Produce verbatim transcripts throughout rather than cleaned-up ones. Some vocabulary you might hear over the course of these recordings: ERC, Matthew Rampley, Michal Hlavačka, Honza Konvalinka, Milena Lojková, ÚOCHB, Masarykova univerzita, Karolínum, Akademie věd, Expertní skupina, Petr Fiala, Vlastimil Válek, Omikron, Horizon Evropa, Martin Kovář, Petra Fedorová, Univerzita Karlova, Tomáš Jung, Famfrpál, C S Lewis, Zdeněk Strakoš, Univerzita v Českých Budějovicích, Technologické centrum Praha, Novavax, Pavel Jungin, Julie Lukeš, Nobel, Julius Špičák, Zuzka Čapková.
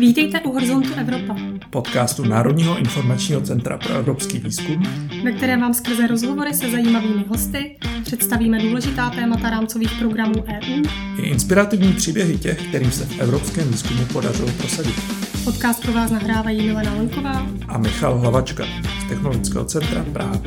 Vítejte u Horizontu Evropa, podcastu Národního informačního centra pro evropský výzkum, ve kterém vám skrze rozhovory se zajímavými hosty představíme důležitá témata rámcových programů E U i inspirativní příběhy těch, kterým se v evropském výzkumu podařilo prosadit. Podcast pro vás nahrávají Milena Lojková a Michal Hlavačka z Technologického centra Praha.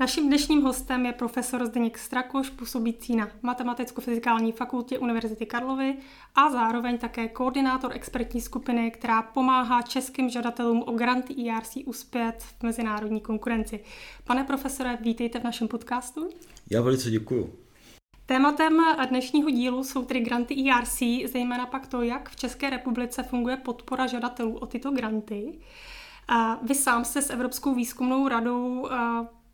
Naším dnešním hostem je profesor Zdeněk Strakoš, působící na Matematicko-fyzikální fakultě Univerzity Karlovy a zároveň také koordinátor expertní skupiny, která pomáhá českým žadatelům o granty E R C uspět v mezinárodní konkurenci. Pane profesore, vítejte v našem podcastu. Já velice děkuju. Tématem dnešního dílu jsou tedy granty E R C, zejména pak to, jak v České republice funguje podpora žadatelů o tyto granty. Vy sám jste s Evropskou výzkumnou radou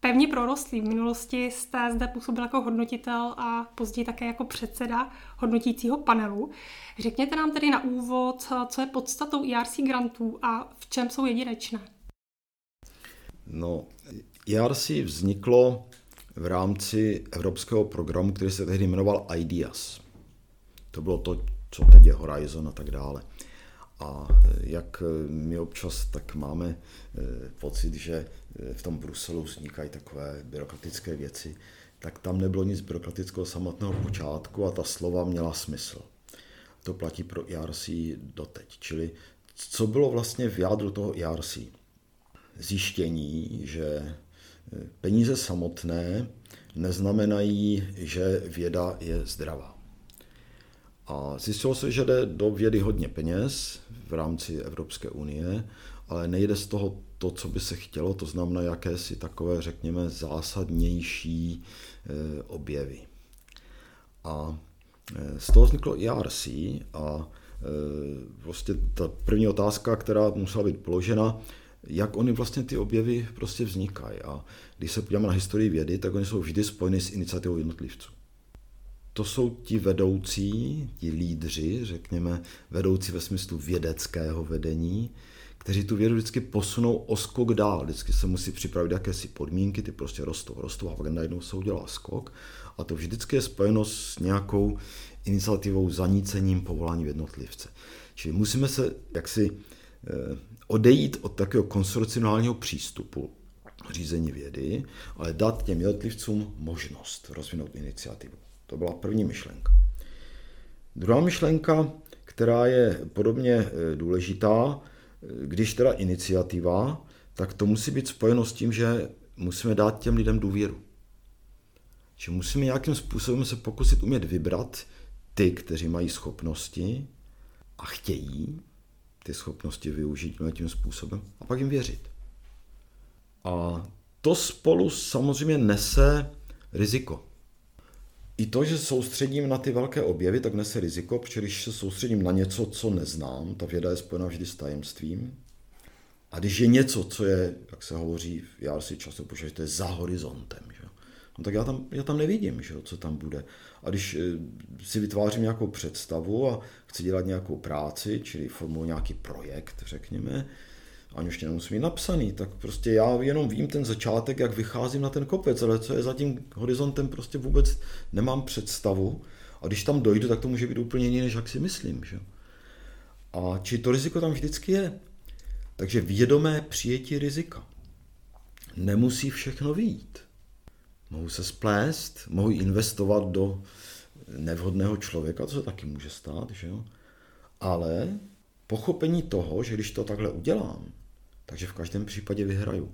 pevně prorostlý. V minulosti jste zde působil jako hodnotitel a později také jako předseda hodnotícího panelu. Řekněte nám tedy na úvod, co je podstatou E R C grantů a v čem jsou jedinečné? No, E R C vzniklo v rámci evropského programu, který se tehdy jmenoval Ideas. To bylo to, co teď je Horizon a tak dále. A jak my občas tak máme pocit, že v tom Bruselu vznikají takové byrokratické věci, tak tam nebylo nic byrokratického samotného počátku a ta slova měla smysl. To platí pro E R C doteď. Čili co bylo vlastně v jádru toho E R C? Zjištění, že peníze samotné neznamenají, že věda je zdravá. A zjistilo se, že jde do vědy hodně peněz v rámci Evropské unie, ale nejde z toho to, co by se chtělo, to znamená jakési takové, řekněme, zásadnější e, objevy. A e, z toho vzniklo E R C a e, vlastně ta první otázka, která musela být položena, jak oni vlastně ty objevy prostě vznikají. A když se podíváme na historii vědy, tak oni jsou vždy spojeny s iniciativou jednotlivců. To jsou ti vedoucí, ti lídři, řekněme, vedoucí ve smyslu vědeckého vedení, kteří tu vědu vždycky posunou o skok dál. Vždycky se musí připravit jakési podmínky, ty prostě rostou, rostou a pak najednou se udělá skok. A to vždycky je spojeno s nějakou iniciativou, zanícením, povoláním jednotlivce. Čili musíme se jaksi odejít od takového konsorcionálního přístupu řízení vědy, ale dát těm jednotlivcům možnost rozvinout iniciativu. To byla první myšlenka. Druhá myšlenka, která je podobně důležitá, když teda iniciativa, tak to musí být spojeno s tím, že musíme dát těm lidem důvěru. Že musíme nějakým způsobem se pokusit umět vybrat ty, kteří mají schopnosti a chtějí ty schopnosti využít tím způsobem a pak jim věřit. A to spolu samozřejmě nese riziko. I to, že se soustředím na ty velké objevy, tak nese riziko, protože když se soustředím na něco, co neznám, ta věda je spojena vždy s tajemstvím. A když je něco, co je, jak se hovoří, já si často počítám, že to je za horizontem, že? No tak já tam, já tam nevidím, že? Co tam bude. A když si vytvářím nějakou představu a chci dělat nějakou práci, čili formou nějaký projekt, řekněme, ani už nemusím ji napsaný, tak prostě já jenom vím ten začátek, jak vycházím na ten kopec, ale co je za tím horizontem, prostě vůbec nemám představu a když tam dojdu, tak to může být úplně jiný, než jak si myslím. Že? A či to riziko tam vždycky je. Takže vědomé přijetí rizika. Nemusí všechno vyjít. Mohu se splést, mohu investovat do nevhodného člověka, to se taky může stát, že jo? Ale pochopení toho, že když to takhle udělám, takže v každém případě vyhraju.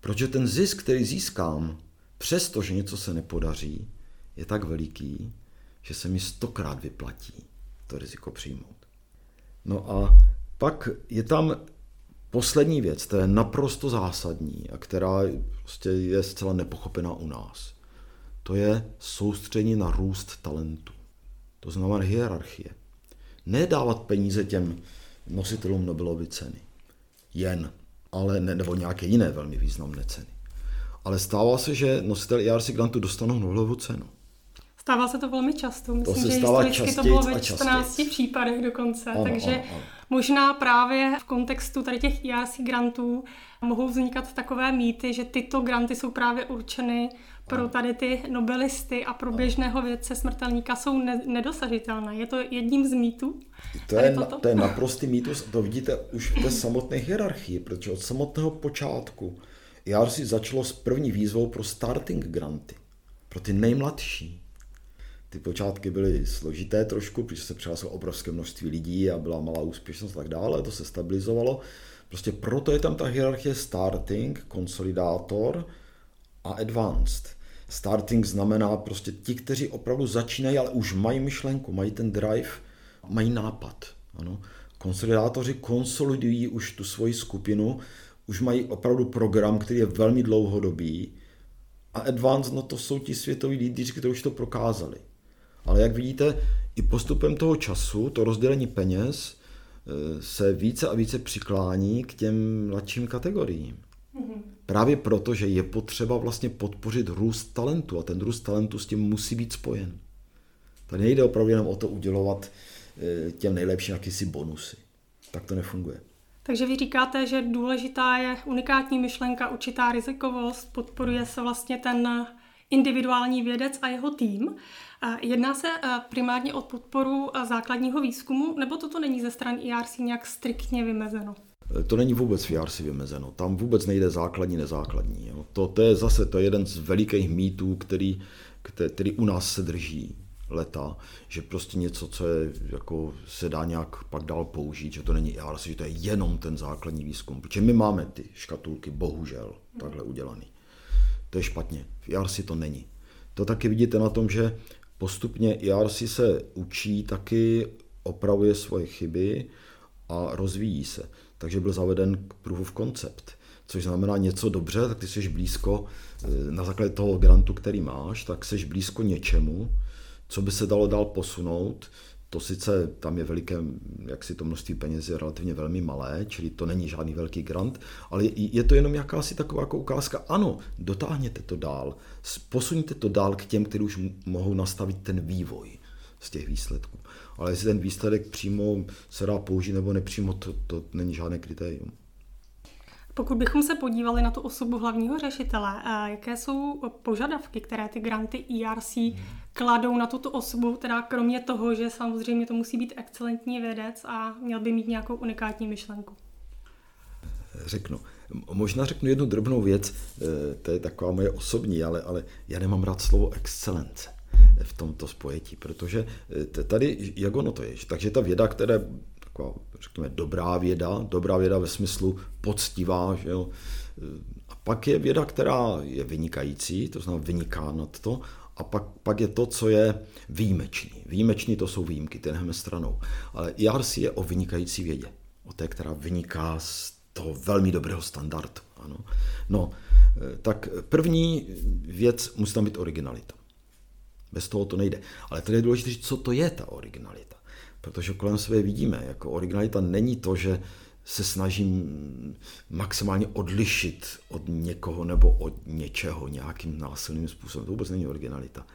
Protože ten zisk, který získám, přestože něco se nepodaří, je tak veliký, že se mi stokrát vyplatí to riziko přijmout. No a pak je tam poslední věc, která je naprosto zásadní a která prostě je zcela nepochopená u nás. To je soustředění na růst talentu. To znamená hierarchie. Nedávat peníze těm nositelům Nobelovy ceny. Jen, ale ne, nebo nějaké jiné velmi významné ceny. Ale stává se, že nositel E R C grantu dostanou Nobelovu cenu. Stává se to velmi často. Myslím, to že historicky to bylo ve čtrnácti případech dokonce. Ano, takže ano, ano. Možná právě v kontextu tady těch E R C grantů mohou vznikat takové mýty, že tyto granty jsou právě určeny pro tady ty nobelisty a pro běžného vědce smrtelníka jsou ne- nedosažitelné. Je to jedním z mýtů? To je, na, to je naprostý mýtus, to vidíte už v té samotné hierarchii, protože od samotného počátku I R C začalo s první výzvou pro starting granty, pro ty nejmladší. Ty počátky byly složité trošku, protože se přihlásilo obrovské množství lidí a byla malá úspěšnost a tak dále, to se stabilizovalo. Prostě proto je tam ta hierarchie starting, konsolidátor a advanced. Starting znamená prostě ti, kteří opravdu začínají, ale už mají myšlenku, mají ten drive, mají nápad. Ano. Konsolidátoři konsolidují už tu svoji skupinu, už mají opravdu program, který je velmi dlouhodobý. A advanced, no to jsou ti světoví lídři, kteří už to prokázali. Ale jak vidíte, i postupem toho času, to rozdělení peněz se více a více přiklání k těm mladším kategoriím. Mm-hmm. Právě proto, že je potřeba vlastně podpořit růst talentu a ten růst talentu s tím musí být spojen. Tady nejde opravdu jenom o to udělovat těm nejlepším jakýsi bonusy. Tak to nefunguje. Takže vy říkáte, že důležitá je unikátní myšlenka, určitá rizikovost, podporuje se vlastně ten individuální vědec a jeho tým. Jedná se primárně o podporu základního výzkumu, nebo toto není ze strany I R C nějak striktně vymezeno? To není vůbec v I R C vymezeno. Tam vůbec nejde základní, nezákladní. Jo. To, to je zase to je jeden z velikých mýtů, který, který u nás se drží leta, že prostě něco, co je, jako, se dá nějak pak dál použít, že to není I R C, že to je jenom ten základní výzkum. Protože my máme ty škatulky, bohužel, takhle udělaný. To je špatně. V I R C to není. To taky vidíte na tom, že postupně I R C se učí taky, opravuje svoje chyby a rozvíjí se. Takže byl zaveden proof of concept, což znamená něco dobře, tak ty jsi blízko, na základě toho grantu, který máš, tak jsi blízko něčemu, co by se dalo dál posunout. To sice tam je veliké, jak si to množství peněz je relativně velmi malé, čili to není žádný velký grant, ale je to jenom jakási taková jako ukázka. Ano, dotáhněte to dál, posuňte to dál k těm, kteří už mohou nastavit ten vývoj z těch výsledků. Ale jestli ten výsledek přímo se dá použít nebo nepřímo, to, to není žádné kritérium. Pokud bychom se podívali na tu osobu hlavního řešitele, jaké jsou požadavky, které ty granty I R C kladou na tuto osobu, teda kromě toho, že samozřejmě to musí být excelentní vědec a měl by mít nějakou unikátní myšlenku? Řeknu. Možná řeknu jednu drobnou věc, to je taková moje osobní, ale, ale já nemám rád slovo excelence v tomto spojetí, protože tady, jak ono to je, takže ta věda, která taková, řekněme, dobrá věda, dobrá věda ve smyslu poctivá, že jo. A pak je věda, která je vynikající, to znamená vyniká nad to, a pak, pak je to, co je výjimečný. Výjimečný to jsou výjimky, ty necháme stranou. Ale I R C je o vynikající vědě, o té, která vyniká z toho velmi dobrého standardu. Ano. No, tak první věc musí tam být originalita. Bez toho to nejde. Ale tady je důležité, co to je ta originalita. Protože kolem sebe vidíme, jako originalita není to, že se snažím maximálně odlišit od někoho nebo od něčeho nějakým násilným způsobem. To vůbec není originalita.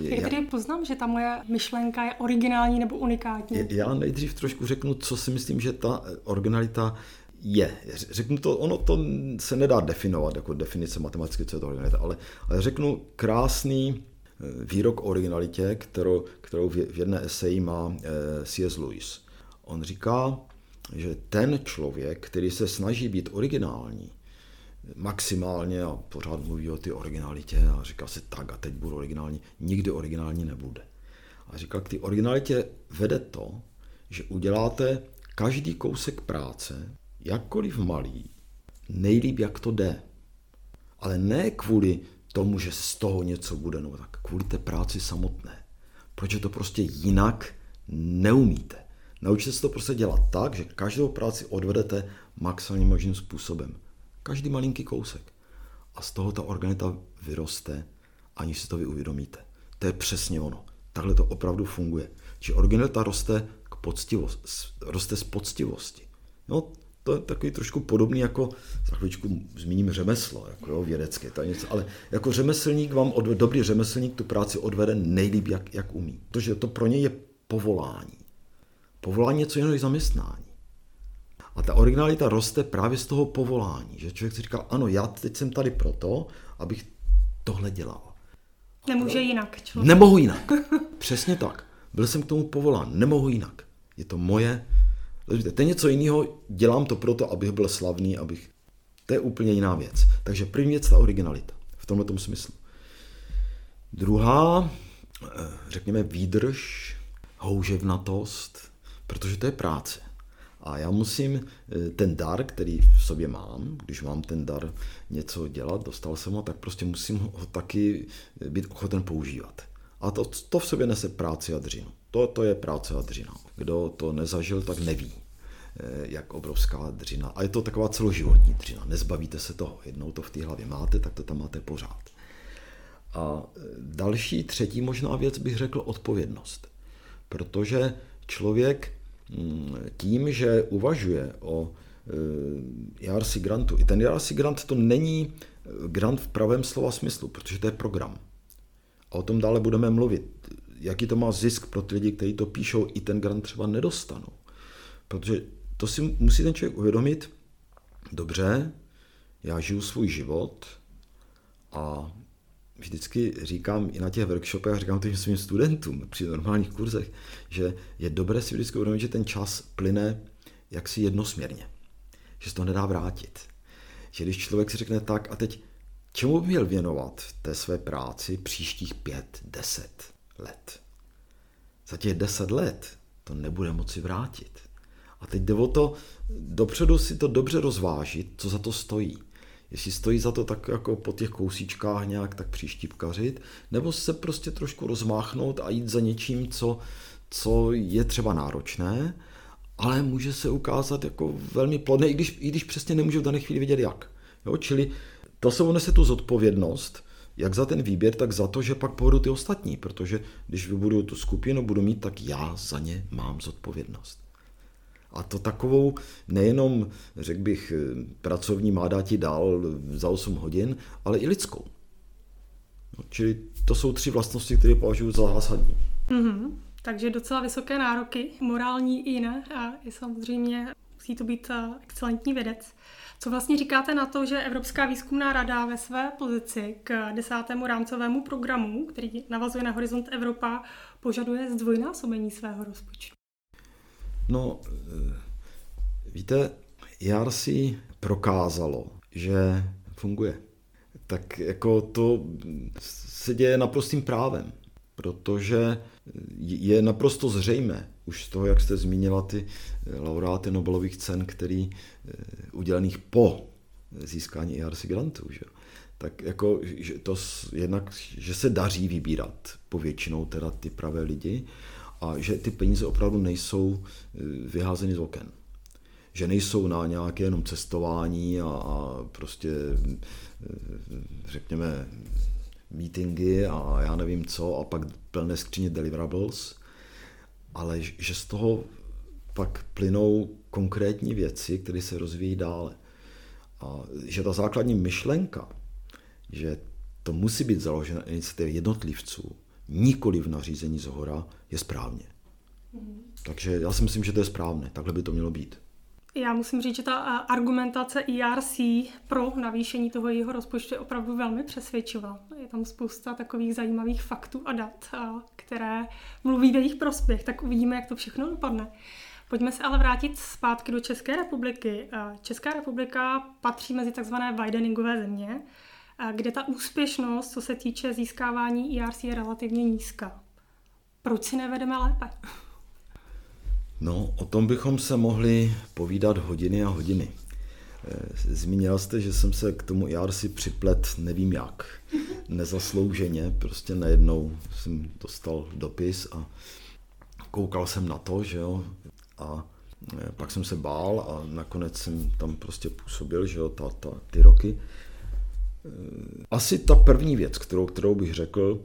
Jak já, tedy poznám, že ta moje myšlenka je originální nebo unikátní? Já nejdřív trošku řeknu, co si myslím, že ta originalita je. Řeknu to, ono to se nedá definovat jako definice matematicky, co je to originalita, ale, ale řeknu krásný výrok o originalitě, kterou, kterou v jedné eseji má C S Lewis. On říká, že ten člověk, který se snaží být originální, maximálně a pořád mluví o ty originalitě a říká si tak a teď budu originální, nikdy originální nebude. A říká, k ty originalitě vede to, že uděláte každý kousek práce, jakkoliv malý, nejlíp jak to jde. Ale ne kvůli tomu, že z toho něco bude, no tak kvůli té práci samotné. Protože to prostě jinak neumíte. Naučte se to prostě dělat tak, že každou práci odvedete maximálně možným způsobem. Každý malinký kousek. A z toho ta organita vyroste, aniž si to vy uvědomíte. To je přesně ono. Takhle to opravdu funguje. Či originalita roste, k poctivosti, roste z poctivosti. No, to je takový trošku podobný jako, za chvíličku zmíním řemeslo, jako jo, vědecké, to je něco, ale jako řemeslník vám, odvede, dobrý řemeslník tu práci odvede nejlíp, jak, jak umí. Protože to pro něj je povolání. Povolání je co jiného než zaměstnání. A ta originalita roste právě z toho povolání, že člověk si říká, ano, já teď jsem tady proto, abych tohle dělal. A nemůže to... jinak. Člověk. Nemohu jinak. Přesně tak. Byl jsem k tomu povolán. Nemohu jinak. Je to moje. To je něco jiného. Dělám to proto, abych byl slavný, abych... To je úplně jiná věc. Takže první věc, ta originalita. V tomto smyslu. Druhá, řekněme výdrž, houževnatost, protože to je práce. A já musím ten dar, který v sobě mám, když mám ten dar něco dělat, dostal jsem ho, tak prostě musím ho taky být ochoten používat. A to, to v sobě nese práci a dřinu. To, to je práce a dřina. Kdo to nezažil, tak neví, jak obrovská dřina. A je to taková celoživotní dřina. Nezbavíte se toho. Jednou to v té hlavě máte, tak to tam máte pořád. A další, třetí možná věc bych řekl odpovědnost. Protože člověk tím, že uvažuje o E R C grantu, i ten E R C grant to není grant v pravém slova smyslu, protože to je program. A o tom dále budeme mluvit. Jaký to má zisk pro ty lidi, kteří to píšou, i ten grant třeba nedostanou. Protože to si musí ten člověk uvědomit, dobře, já žiju svůj život a vždycky říkám i na těch workshopech, říkám to svým studentům při normálních kurzech, že je dobré si vždycky uvědomit, že ten čas plyne jaksi jednosměrně, že se to nedá vrátit. Že když člověk si řekne tak a teď čemu bych měl věnovat té své práci příštích pět, deset let? Za těch deset let to nebude moci vrátit. A teď jde o to, dopředu si to dobře rozvážit, co za to stojí. Jestli stojí za to tak jako po těch kousíčkách nějak tak příštípkařit, nebo se prostě trošku rozmáchnout a jít za něčím, co, co je třeba náročné, ale může se ukázat jako velmi plodné, i když, i když přesně nemůže v dané chvíli vědět jak. Jo? Čili to se unese tu zodpovědnost, jak za ten výběr, tak za to, že pak povedou ty ostatní, protože když vybuduju tu skupinu, budu mít, tak já za ně mám zodpovědnost. A to takovou nejenom, řekl bych, pracovní mádáti dál za osm hodin, ale i lidskou. No, čili to jsou tři vlastnosti, které považuji za zásadní. Mm-hmm. Takže docela vysoké nároky, morální i jiné, a i samozřejmě musí to být excelentní vědec. Co vlastně říkáte na to, že Evropská výzkumná rada ve své pozici k desátému rámcovému programu, který navazuje na Horizont Evropa, požaduje zdvojnásobení svého rozpočtu? No, víte, E R C prokázalo, že funguje. Tak jako to se děje naprostým právem, protože je naprosto zřejmé, už z toho, jak jste zmínila ty laureáty Nobelových cen, který udělených po získání E R C grantů, že? Tak jako že to jednak, že se daří vybírat povětšinou teda ty pravé lidi, a že ty peníze opravdu nejsou vyházeny z oken. Že nejsou na nějaké jenom cestování a, a prostě, řekněme, meetingy a já nevím co, a pak plné skříně deliverables, ale že z toho pak plynou konkrétní věci, které se rozvíjí dále. A že ta základní myšlenka, že to musí být založeno na iniciativě jednotlivců, nikoli v nařízení zhora, je správně. Mm. Takže já si myslím, že to je správné. Takhle by to mělo být. Já musím říct, že ta argumentace E R C pro navýšení toho jeho rozpočtu je opravdu velmi přesvědčivá. Je tam spousta takových zajímavých faktů a dat, které mluví ve jejich prospěch. Tak uvidíme, jak to všechno dopadne. Pojďme se ale vrátit zpátky do České republiky. Česká republika patří mezi takzvané wideningové země, kde ta úspěšnost, co se týče získávání E R C, je relativně nízká. Proč si nevedeme lépe? No, o tom bychom se mohli povídat hodiny a hodiny. Zmínila jste, že jsem se k tomu E R C připlet nevím jak. Nezaslouženě, prostě najednou jsem dostal dopis a koukal jsem na to, že jo, a pak jsem se bál a nakonec jsem tam prostě působil, že jo, ta, ta, ty roky. Asi ta první věc, kterou, kterou bych řekl,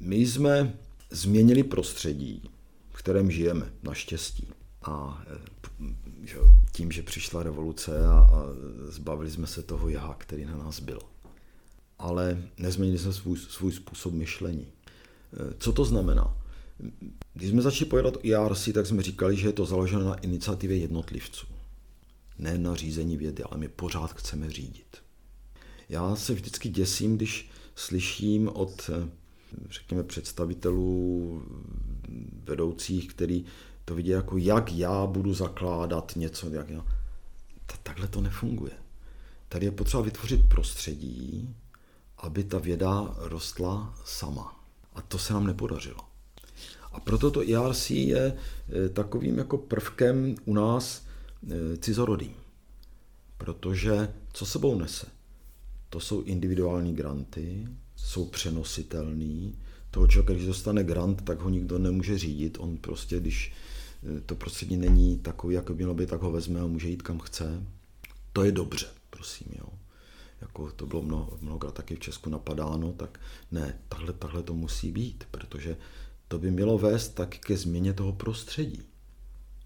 my jsme změnili prostředí, v kterém žijeme, naštěstí. A že, tím, že přišla revoluce a, a zbavili jsme se toho já, který na nás byl. Ale nezměnili jsme svůj, svůj způsob myšlení. Co to znamená? Když jsme začali pojedat o E R C, tak jsme říkali, že je to založeno na iniciativě jednotlivců. Ne na řízení vědy, ale my pořád chceme řídit. Já se vždycky děsím, když slyším od, řekněme, představitelů vedoucích, který to vidí jako, jak já budu zakládat něco, jak já. Takhle to nefunguje. Tady je potřeba vytvořit prostředí, aby ta věda rostla sama. A to se nám nepodařilo. A proto to E R C je takovým jako prvkem u nás cizorodým. Protože co sebou nese? To jsou individuální granty, jsou přenositelný. Toho člověka, když dostane grant, tak ho nikdo nemůže řídit. On prostě, když to prostředí není takový, jak by mělo být, tak ho vezme a může jít kam chce. To je dobře, prosím, jo. Jako to bylo mnoho, mnohokrát taky v Česku napadáno, tak ne, takhle, takhle to musí být, protože to by mělo vést tak ke změně toho prostředí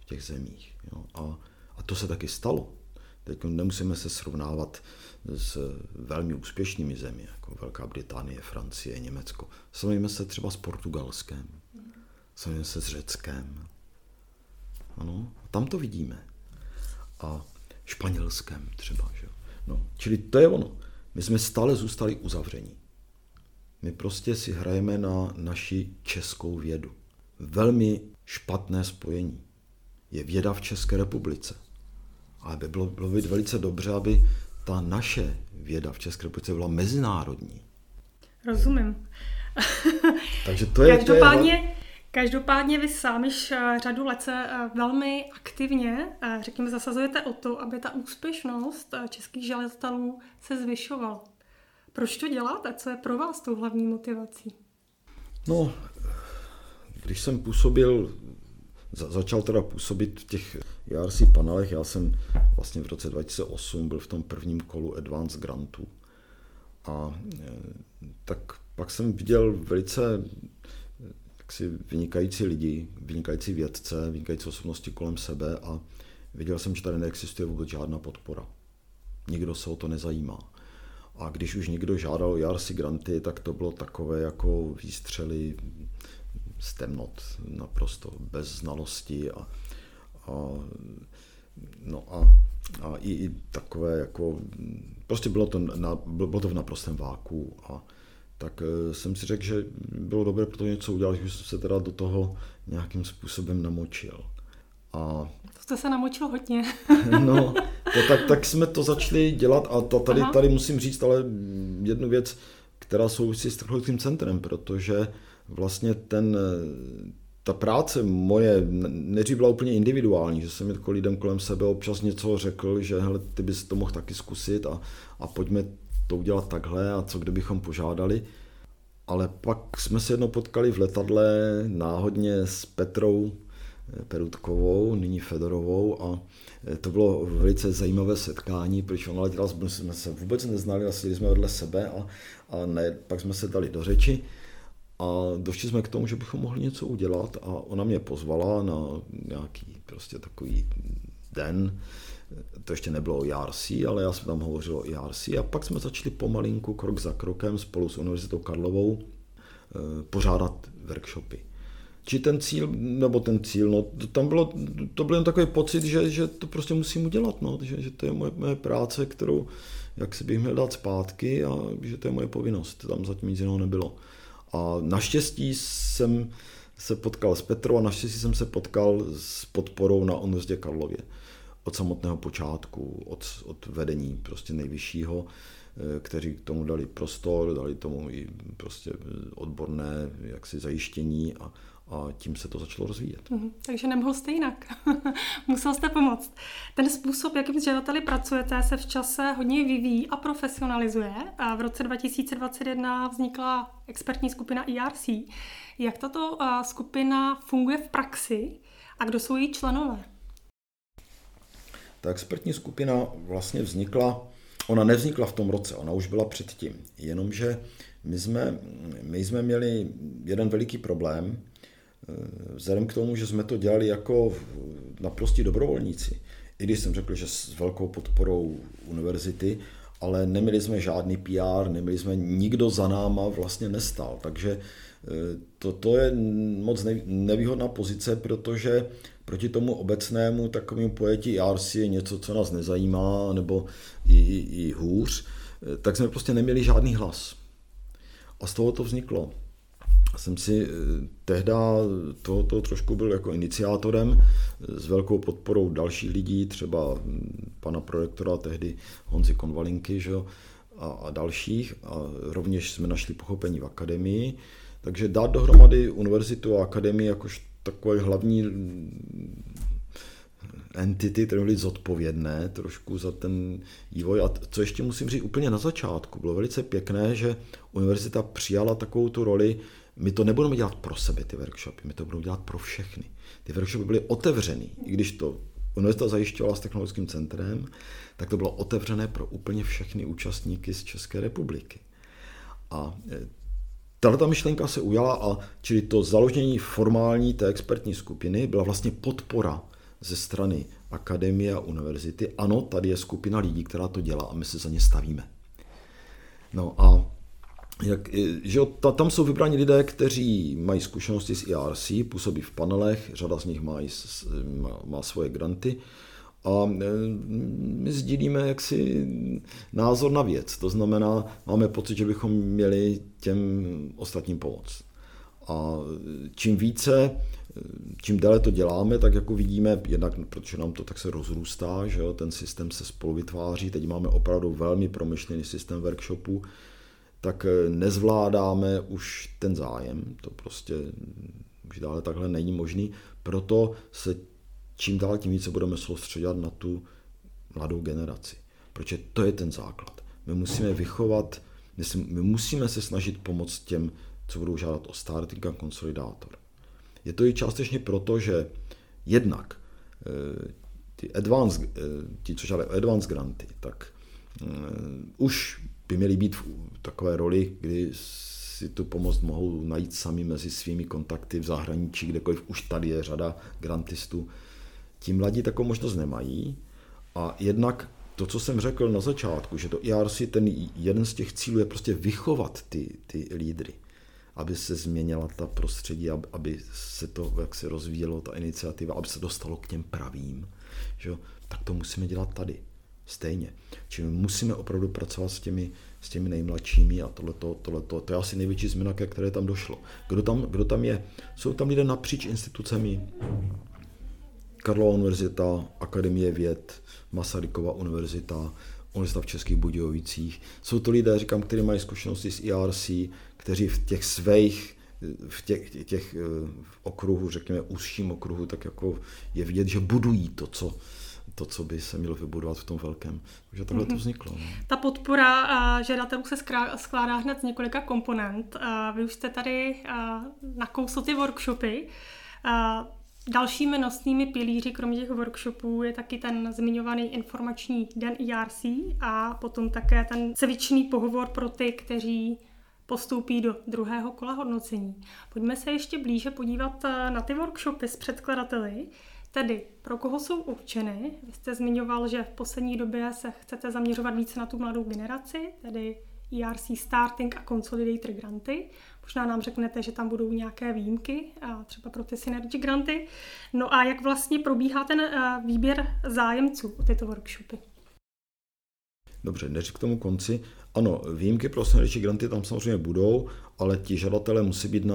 v těch zemích. Jo. A, a to se taky stalo. Teď nemusíme se srovnávat s velmi úspěšnými zemi, jako Velká Británie, Francie, Německo. Srovnáme se třeba s Portugalskem, srovnáme se s Řeckem. Ano, tam to vidíme. A Španělskem třeba, že? No, čili to je ono. My jsme stále zůstali uzavření. My prostě si hrajeme na naši českou vědu. Velmi špatné spojení. Je věda v České republice. Ale by bylo, bylo být velice dobře, aby ta naše věda v České republice byla mezinárodní. Rozumím. Takže to je... Každopádně... To je... Každopádně vy sám již řadu let se velmi aktivně, řekněme, zasazujete o to, aby ta úspěšnost českých žadatelů se zvyšovala. Proč to děláte? Co je pro vás tou hlavní motivací? No, když jsem působil, za, začal teda působit v těch E R C panelech, já jsem vlastně v roce dva tisíce osm byl v tom prvním kolu Advanced Grantů. A tak pak jsem viděl velice... vynikající lidi, vynikající vědce, vynikající osobnosti kolem sebe a viděl jsem, že tady neexistuje vůbec žádná podpora. Nikdo se o to nezajímá. A když už někdo žádal E R C granty, tak to bylo takové jako výstřely z temnot, naprosto bez znalosti a, a no a, a i, i takové jako, prostě bylo to, na, bylo to v naprostém váku a tak jsem si řekl, že bylo dobré pro to něco udělat, že jsem se teda do toho nějakým způsobem namočil. A to jste se namočil hodně. No, to tak, tak jsme to začali dělat a to, tady, tady musím říct ale jednu věc, která souvisí s Technologickým centrem, protože vlastně ten, ta práce moje nejdřív byla úplně individuální, že jsem jako lidem kolem sebe občas něco řekl, že hele, ty bys to mohl taky zkusit a, a pojďme to udělat takhle a co kdybychom požádali. Ale pak jsme se jednou potkali v letadle náhodně s Petrou Perutkovou, nyní Fedorovou a to bylo velice zajímavé setkání, protože ona letěla, jsme se vůbec neznali, a seděli jsme vedle sebe a, a ne, pak jsme se dali do řeči a došli jsme k tomu, že bychom mohli něco udělat a ona mě pozvala na nějaký prostě takový den. To ještě nebylo E R C, ale já jsem tam hovořil o E R C a pak jsme začali pomalinku, krok za krokem, spolu s Univerzitou Karlovou pořádat workshopy. Či ten cíl, nebo ten cíl, no, tam bylo, to byl jen takový pocit, že, že to prostě musím udělat, no, že, že to je moje, moje práce, kterou jak si bych měl dát zpátky a že to je moje povinnost, tam zatím nic jiného nebylo. A naštěstí jsem se potkal s Petrou a naštěstí jsem se potkal s podporou na Univerzitě Karlově. Od samotného počátku, od, od vedení prostě nejvyššího, kteří k tomu dali prostor, dali tomu i prostě odborné jaksi zajištění a, a tím se to začalo rozvíjet. Mm-hmm. Takže nemohl jste jinak. Musel jste pomoct. Ten způsob, jakým s žadateli pracujete, se v čase hodně vyvíjí a profesionalizuje. A v roce dva tisíce dvacet jedna vznikla expertní skupina E R C. Jak tato skupina funguje v praxi a kdo jsou její členové? Ta expertní skupina vlastně vznikla, ona nevznikla v tom roce, ona už byla předtím, jenomže my jsme, my jsme měli jeden veliký problém, vzhledem k tomu, že jsme to dělali jako naprostí dobrovolníci. I když jsem řekl, že s velkou podporou univerzity, ale neměli jsme žádný P R, neměli jsme, nikdo za náma vlastně nestal, takže to, to je moc nevýhodná pozice, protože proti tomu obecnému takovému pojetí E R C je něco, co nás nezajímá, nebo i, i, i hůř, tak jsme prostě neměli žádný hlas. A z toho to vzniklo. Jsem si tehda tohoto trošku byl jako iniciátorem s velkou podporou dalších lidí, třeba pana prorektora tehdy Honzy Konvalinky, že? A, a dalších. A rovněž jsme našli pochopení v akademii. Takže dát dohromady univerzitu a akademii jakož takové hlavní entity, které byly zodpovědné trošku za ten vývoj. A co ještě musím říct, úplně na začátku bylo velice pěkné, že univerzita přijala takovou tu roli, my to nebudeme dělat pro sebe, ty workshopy, my to budeme dělat pro všechny. Ty workshopy byly otevřený, i když to univerzita zajišťovala s Technologickým centrem, tak to bylo otevřené pro úplně všechny účastníky z České republiky. A tato myšlenka se ujala, a čili to založení formální té expertní skupiny byla vlastně podpora ze strany akademie a univerzity. Ano, tady je skupina lidí, která to dělá a my se za ně stavíme. No a jak, že tam jsou vybráni lidé, kteří mají zkušenosti s E R C, působí v panelech, řada z nich má, má svoje granty a my sdílíme jaksi názor na věc. To znamená, máme pocit, že bychom měli těm ostatním pomoct. A čím více, čím déle to děláme, tak jako vidíme, jednak protože nám to tak se rozrůstá, že jo, ten systém se spolu vytváří, teď máme opravdu velmi promyšlený systém workshopů, tak nezvládáme už ten zájem, to prostě už dále takhle není možný, proto se čím dál tím více budeme soustředit na tu mladou generaci, protože to je ten základ. My musíme vychovat, my musíme se snažit pomoct těm, co budou žádat o starting a konsolidátor. Je to i částečně proto, že jednak ty advanced, ti, co žádají advanced granty, tak už by měli být v takové roli, kdy si tu pomoc mohou najít sami mezi svými kontakty v zahraničí, kdekoliv už tady je řada grantistů. Ti mladí takovou možnost nemají a jednak to, co jsem řekl na začátku, že to E R C, ten jeden z těch cílů je prostě vychovat ty, ty lídry, aby se změnila ta prostředí, aby se to, jak se rozvíjelo ta iniciativa, aby se dostalo k těm pravým, že? Tak to musíme dělat tady stejně. Čili musíme opravdu pracovat s těmi, s těmi nejmladšími a tohleto, tohleto, to je asi největší změna, ke které tam došlo. Kdo tam, kdo tam je? Jsou tam lidé napříč institucemi. Karlova univerzita, Akademie věd, Masarykova univerzita, Univerzita v Českých Budějovicích. Jsou to lidé, říkám, kteří mají zkušenosti s E R C, kteří v těch svých, v těch, těch v okruhu, řekněme úzším okruhu, tak jako je vidět, že budují to, co to, co by se mělo vybudovat v tom velkém. Takže tohle mm-hmm. to vzniklo. Ne? Ta podpora žadatelů se skládá hned z několika komponent. Vy už jste tady nakousli ty workshopy. Dalšími nosnými pilíři, kromě těch workshopů, je taky ten zmiňovaný informační den E R C a potom také ten cvičný pohovor pro ty, kteří postoupí do druhého kola hodnocení. Pojďme se ještě blíže podívat na ty workshopy s předkladateli. Tedy, pro koho jsou určeny? Vy jste zmiňoval, že v poslední době se chcete zaměřovat více na tu mladou generaci, tedy E R C Starting a Consolidator granty. Možná nám řeknete, že tam budou nějaké výjimky, třeba pro ty Synergy granty. No a jak vlastně probíhá ten výběr zájemců o tyto workshopy? Dobře, než k tomu konci. Ano, výjimky pro Synergy granty tam samozřejmě budou, ale ti žadatelé musí být na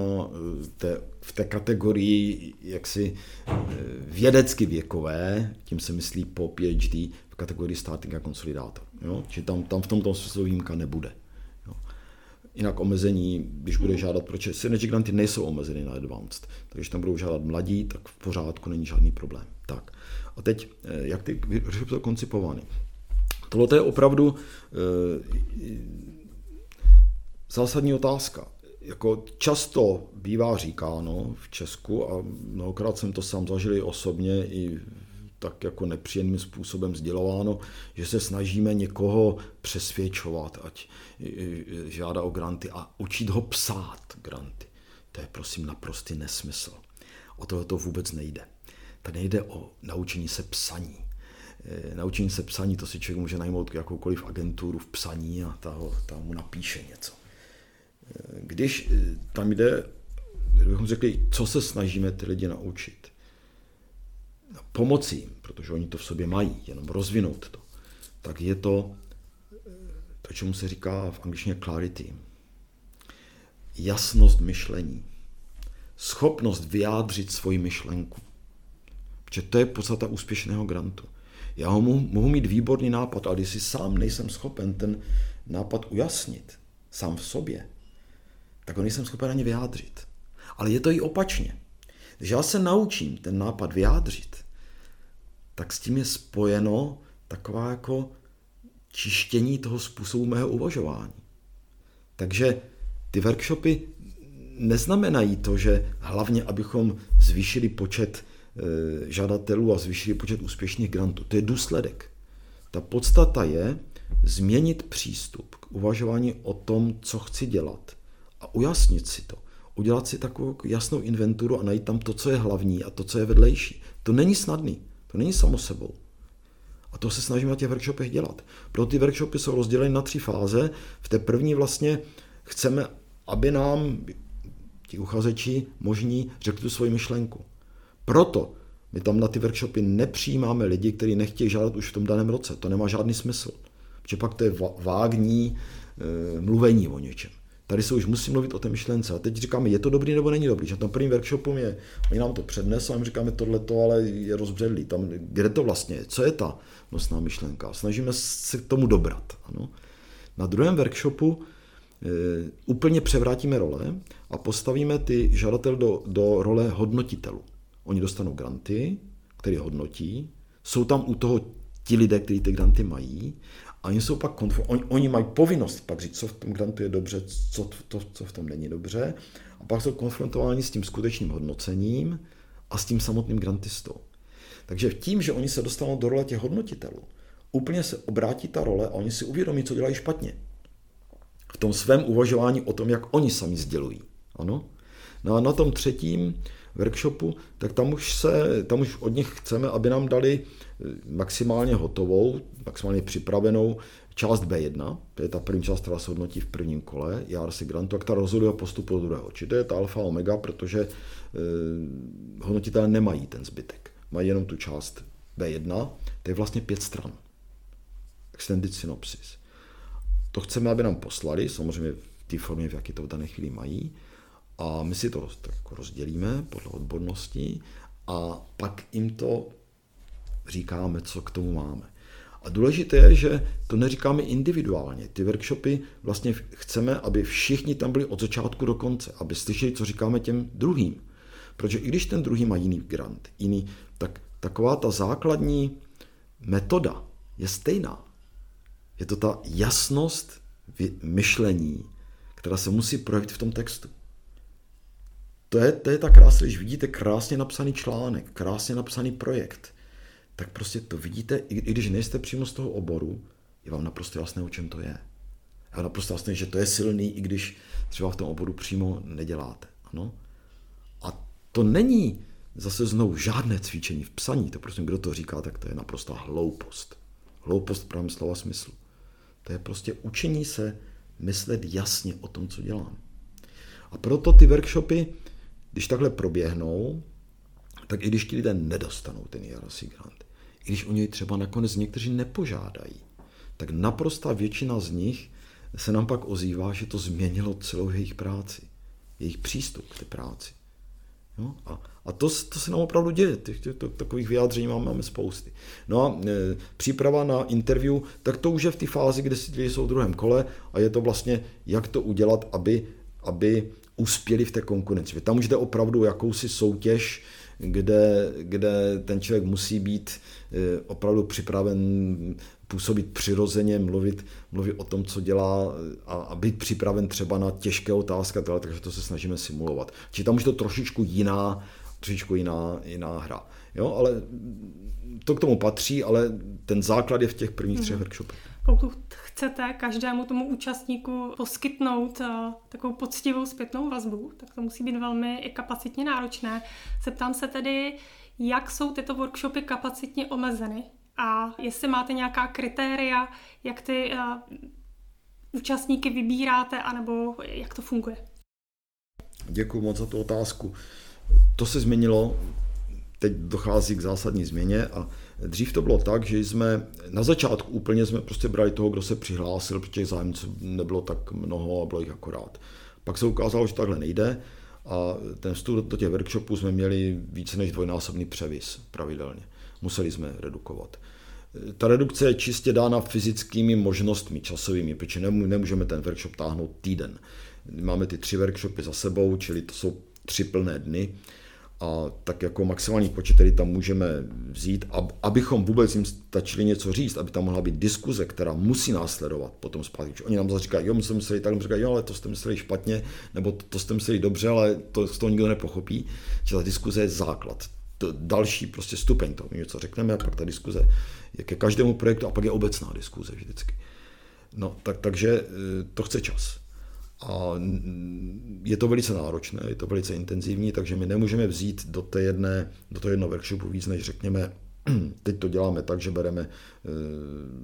té, v té kategorii jaksi vědecky věkové, tím se myslí po P H D, v kategorii starting a konsolidátor. Jo? Čiže tam, tam v tomto smyslu výjimka nebude. Jo? Jinak omezení, když bude žádat, proč Synergy granty nejsou omezeny na advanced, takže tam budou žádat mladí, tak v pořádku, není žádný problém. Tak. A teď, jak ty workshopy jsou koncipovány? Tohle je opravdu e, zásadní otázka. Jako často bývá říkáno v Česku, a mnohokrát jsem to sám zažil osobně i tak jako nepříjemným způsobem sdělováno, že se snažíme někoho přesvědčovat, ať žádá o granty a učit ho psát granty. To je prosím naprostý nesmysl. O tohle to vůbec nejde. Tady nejde o naučení se psaní. Naučení se psaní, to si člověk může najmout jakoukoliv agenturu v psaní a ta, ho, ta mu napíše něco. Když tam jde, kdybychom řekli, co se snažíme ty lidi naučit. Pomoci jim, protože oni to v sobě mají, jenom rozvinout to. Tak je to, to čemu se říká v angličtině clarity. jasnost myšlení. Schopnost vyjádřit svoji myšlenku. Protože to je podstata úspěšného grantu. Já ho mohu, mohu mít výborný nápad, ale když si sám nejsem schopen ten nápad ujasnit, sám v sobě, tak ho nejsem schopen ani vyjádřit. Ale je to i opačně. Když já se naučím ten nápad vyjádřit, tak s tím je spojeno taková jako čištění toho způsobu mého uvažování. Takže ty workshopy neznamenají to, že hlavně abychom zvýšili počet žadatelů a zvýšili počet úspěšných grantů. To je důsledek. Ta podstata je změnit přístup k uvažování o tom, co chci dělat a ujasnit si to. Udělat si takovou jasnou inventuru a najít tam to, co je hlavní a to, co je vedlejší. To není snadný, to není samo sebou. A to se snažíme na těch workshopech dělat. Proto ty workshopy jsou rozděleny na tři fáze. V té první vlastně chceme, aby nám ti uchazeči možní řekli tu svoji myšlenku. Proto my tam na ty workshopy nepřijímáme lidi, kteří nechtějí žádat už v tom daném roce. To nemá žádný smysl. Protože pak to je vágní e, mluvení o něčem. Tady se už musí mluvit o té myšlence. A teď říkáme, je to dobrý nebo není dobrý. Že tam prvním workshopům je, oni nám to přednesou a my říkáme tohleto, ale je rozbředlý. Tam, kde to vlastně je? Co je ta nosná myšlenka? Snažíme se k tomu dobrat. Ano. Na druhém workshopu e, úplně převrátíme role a postavíme ty žadatel do, do role hodnotitelů. Oni dostanou granty, které hodnotí, jsou tam u toho ti lidé, kteří ty granty mají, a oni jsou pak konf- oni, oni mají povinnost pak říct, co v tom grantu je dobře, co, to, co v tom není dobře, a pak jsou konfrontováni s tím skutečným hodnocením a s tím samotným grantistou. Takže tím, že oni se dostanou do role těch hodnotitelů, úplně se obrátí ta role a oni si uvědomí, co dělají špatně. V tom svém uvažování o tom, jak oni sami sdělují. Ano? No a na tom třetím workshopu, tak tam už, se, tam už od nich chceme, aby nám dali maximálně hotovou, maximálně připravenou část bé jedna, to je ta první část, která se hodnotí v prvním kole, E R C grantu, a která rozhoduje o postupu do druhého. Či to je ta alfa omega, protože eh, hodnotitelé nemají ten zbytek, mají jenom tu část bé jedna, to je vlastně pět stran. Extended synopsis. To chceme, aby nám poslali, samozřejmě v té formě, v jaké to v dané chvíli mají, a my si to tak rozdělíme podle odborností a pak jim to říkáme, co k tomu máme. A důležité je, že to neříkáme individuálně. Ty workshopy vlastně chceme, aby všichni tam byli od začátku do konce, aby slyšeli, co říkáme těm druhým. Protože i když ten druhý má jiný grant, jiný, tak taková ta základní metoda je stejná. Je to ta jasnost myšlení, která se musí projevit v tom textu. To je, to je ta krása, když vidíte krásně napsaný článek, krásně napsaný projekt, tak prostě to vidíte, i, i když nejste přímo z toho oboru, je vám naprosto jasné, o čem to je. Je vám naprosto jasné, že to je silný, i když třeba v tom oboru přímo neděláte. Ano? A to není zase znovu žádné cvičení v psaní, to prostě kdo to říká, tak to je naprostá hloupost. Hloupost v pravém slova smyslu. To je prostě učení se myslet jasně o tom, co dělám. A proto ty workshopy, když takhle proběhnou, tak i když ti lidé nedostanou ten E R C grant, i když o něj třeba nakonec někteří nepožádají, tak naprostá většina z nich se nám pak ozývá, že to změnilo celou jejich práci, jejich přístup k té práci. Jo? A, a to, to se nám opravdu děje, těch, těch, těch, takových vyjádření máme, máme spousty. No a e, příprava na interview, tak to už je v té fázi, kde si lidé jsou v druhém kole a je to vlastně, jak to udělat, aby, aby uspěli v té konkurenci. Tam už jde opravdu jakousi soutěž, kde, kde ten člověk musí být opravdu připraven působit přirozeně, mluvit, mluvit o tom, co dělá a, a být připraven třeba na těžké otázky, takže to se snažíme simulovat. Čiže tam už to trošičku jiná, trošičku jiná, jiná hra. Jo, ale to k tomu patří, ale ten základ je v těch prvních třech workshopech. Pokud chcete každému tomu účastníku poskytnout uh, takovou poctivou zpětnou vazbu, tak to musí být velmi i kapacitně náročné. Zeptám se tedy, jak jsou tyto workshopy kapacitně omezeny a jestli máte nějaká kritéria, jak ty uh, účastníky vybíráte, anebo jak to funguje. Děkuji moc za tu otázku. To se změnilo. Teď dochází k zásadní změně a dřív to bylo tak, že jsme na začátku úplně jsme prostě brali toho, kdo se přihlásil, protože zájemců nebylo tak mnoho a bylo jich akorát. Pak se ukázalo, že takhle nejde a ten vstup do těch workshopů jsme měli více než dvojnásobný převis pravidelně. Museli jsme redukovat. Ta redukce je čistě dána fyzickými možnostmi, časovými, protože nemůžeme ten workshop táhnout týden. Máme ty tři workshopy za sebou, čili to jsou tři plné dny. A tak jako maximální počet, který tam můžeme vzít, ab, abychom vůbec jim stačili něco říct, aby tam mohla být diskuze, která musí následovat potom zpátky. Oni nám zase říkají, jo, my jsme mysleli tak, my říkají, jo, ale to jste mysleli špatně, nebo to, to jste mysleli dobře, ale to, to nikdo nepochopí, že ta diskuze je základ. To další prostě stupeň toho, my něco řekneme a pak ta diskuze je ke každému projektu a pak je obecná diskuze vždycky. No, tak, takže to chce čas. A je to velice náročné, je to velice intenzivní, takže my nemůžeme vzít do té jedné, do toho jednoho workshopu víc, než řekněme, teď to děláme tak, že bereme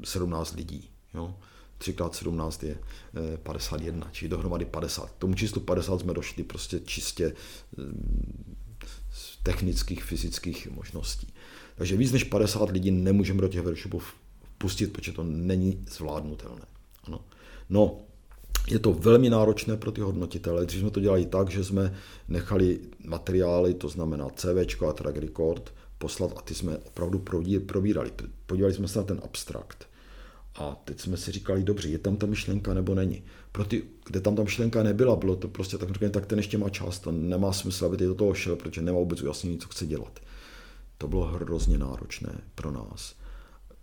sedmnáct lidí. Jo? tři krát sedmnáct je padesát jedna, čili dohromady padesát. K tomu číslu padesát jsme došli prostě čistě z technických, fyzických možností. Takže víc než padesát lidí nemůžeme do těch workshopů pustit, protože to není zvládnutelné. Ano. No, je to velmi náročné pro ty hodnotitele. Dřív jsme to dělali tak, že jsme nechali materiály, to znamená CVčko a track record, poslat a ty jsme opravdu probírali. Podívali jsme se na ten abstrakt. A teď jsme si říkali, dobře, je tam ta myšlenka nebo není. Pro ty, kde tam ta myšlenka nebyla, bylo to prostě tak, říkali, tak ten ještě má čas, to nemá smysl, aby ty do toho šel, protože nemá vůbec ujasnění, co chce dělat. To bylo hrozně náročné pro nás.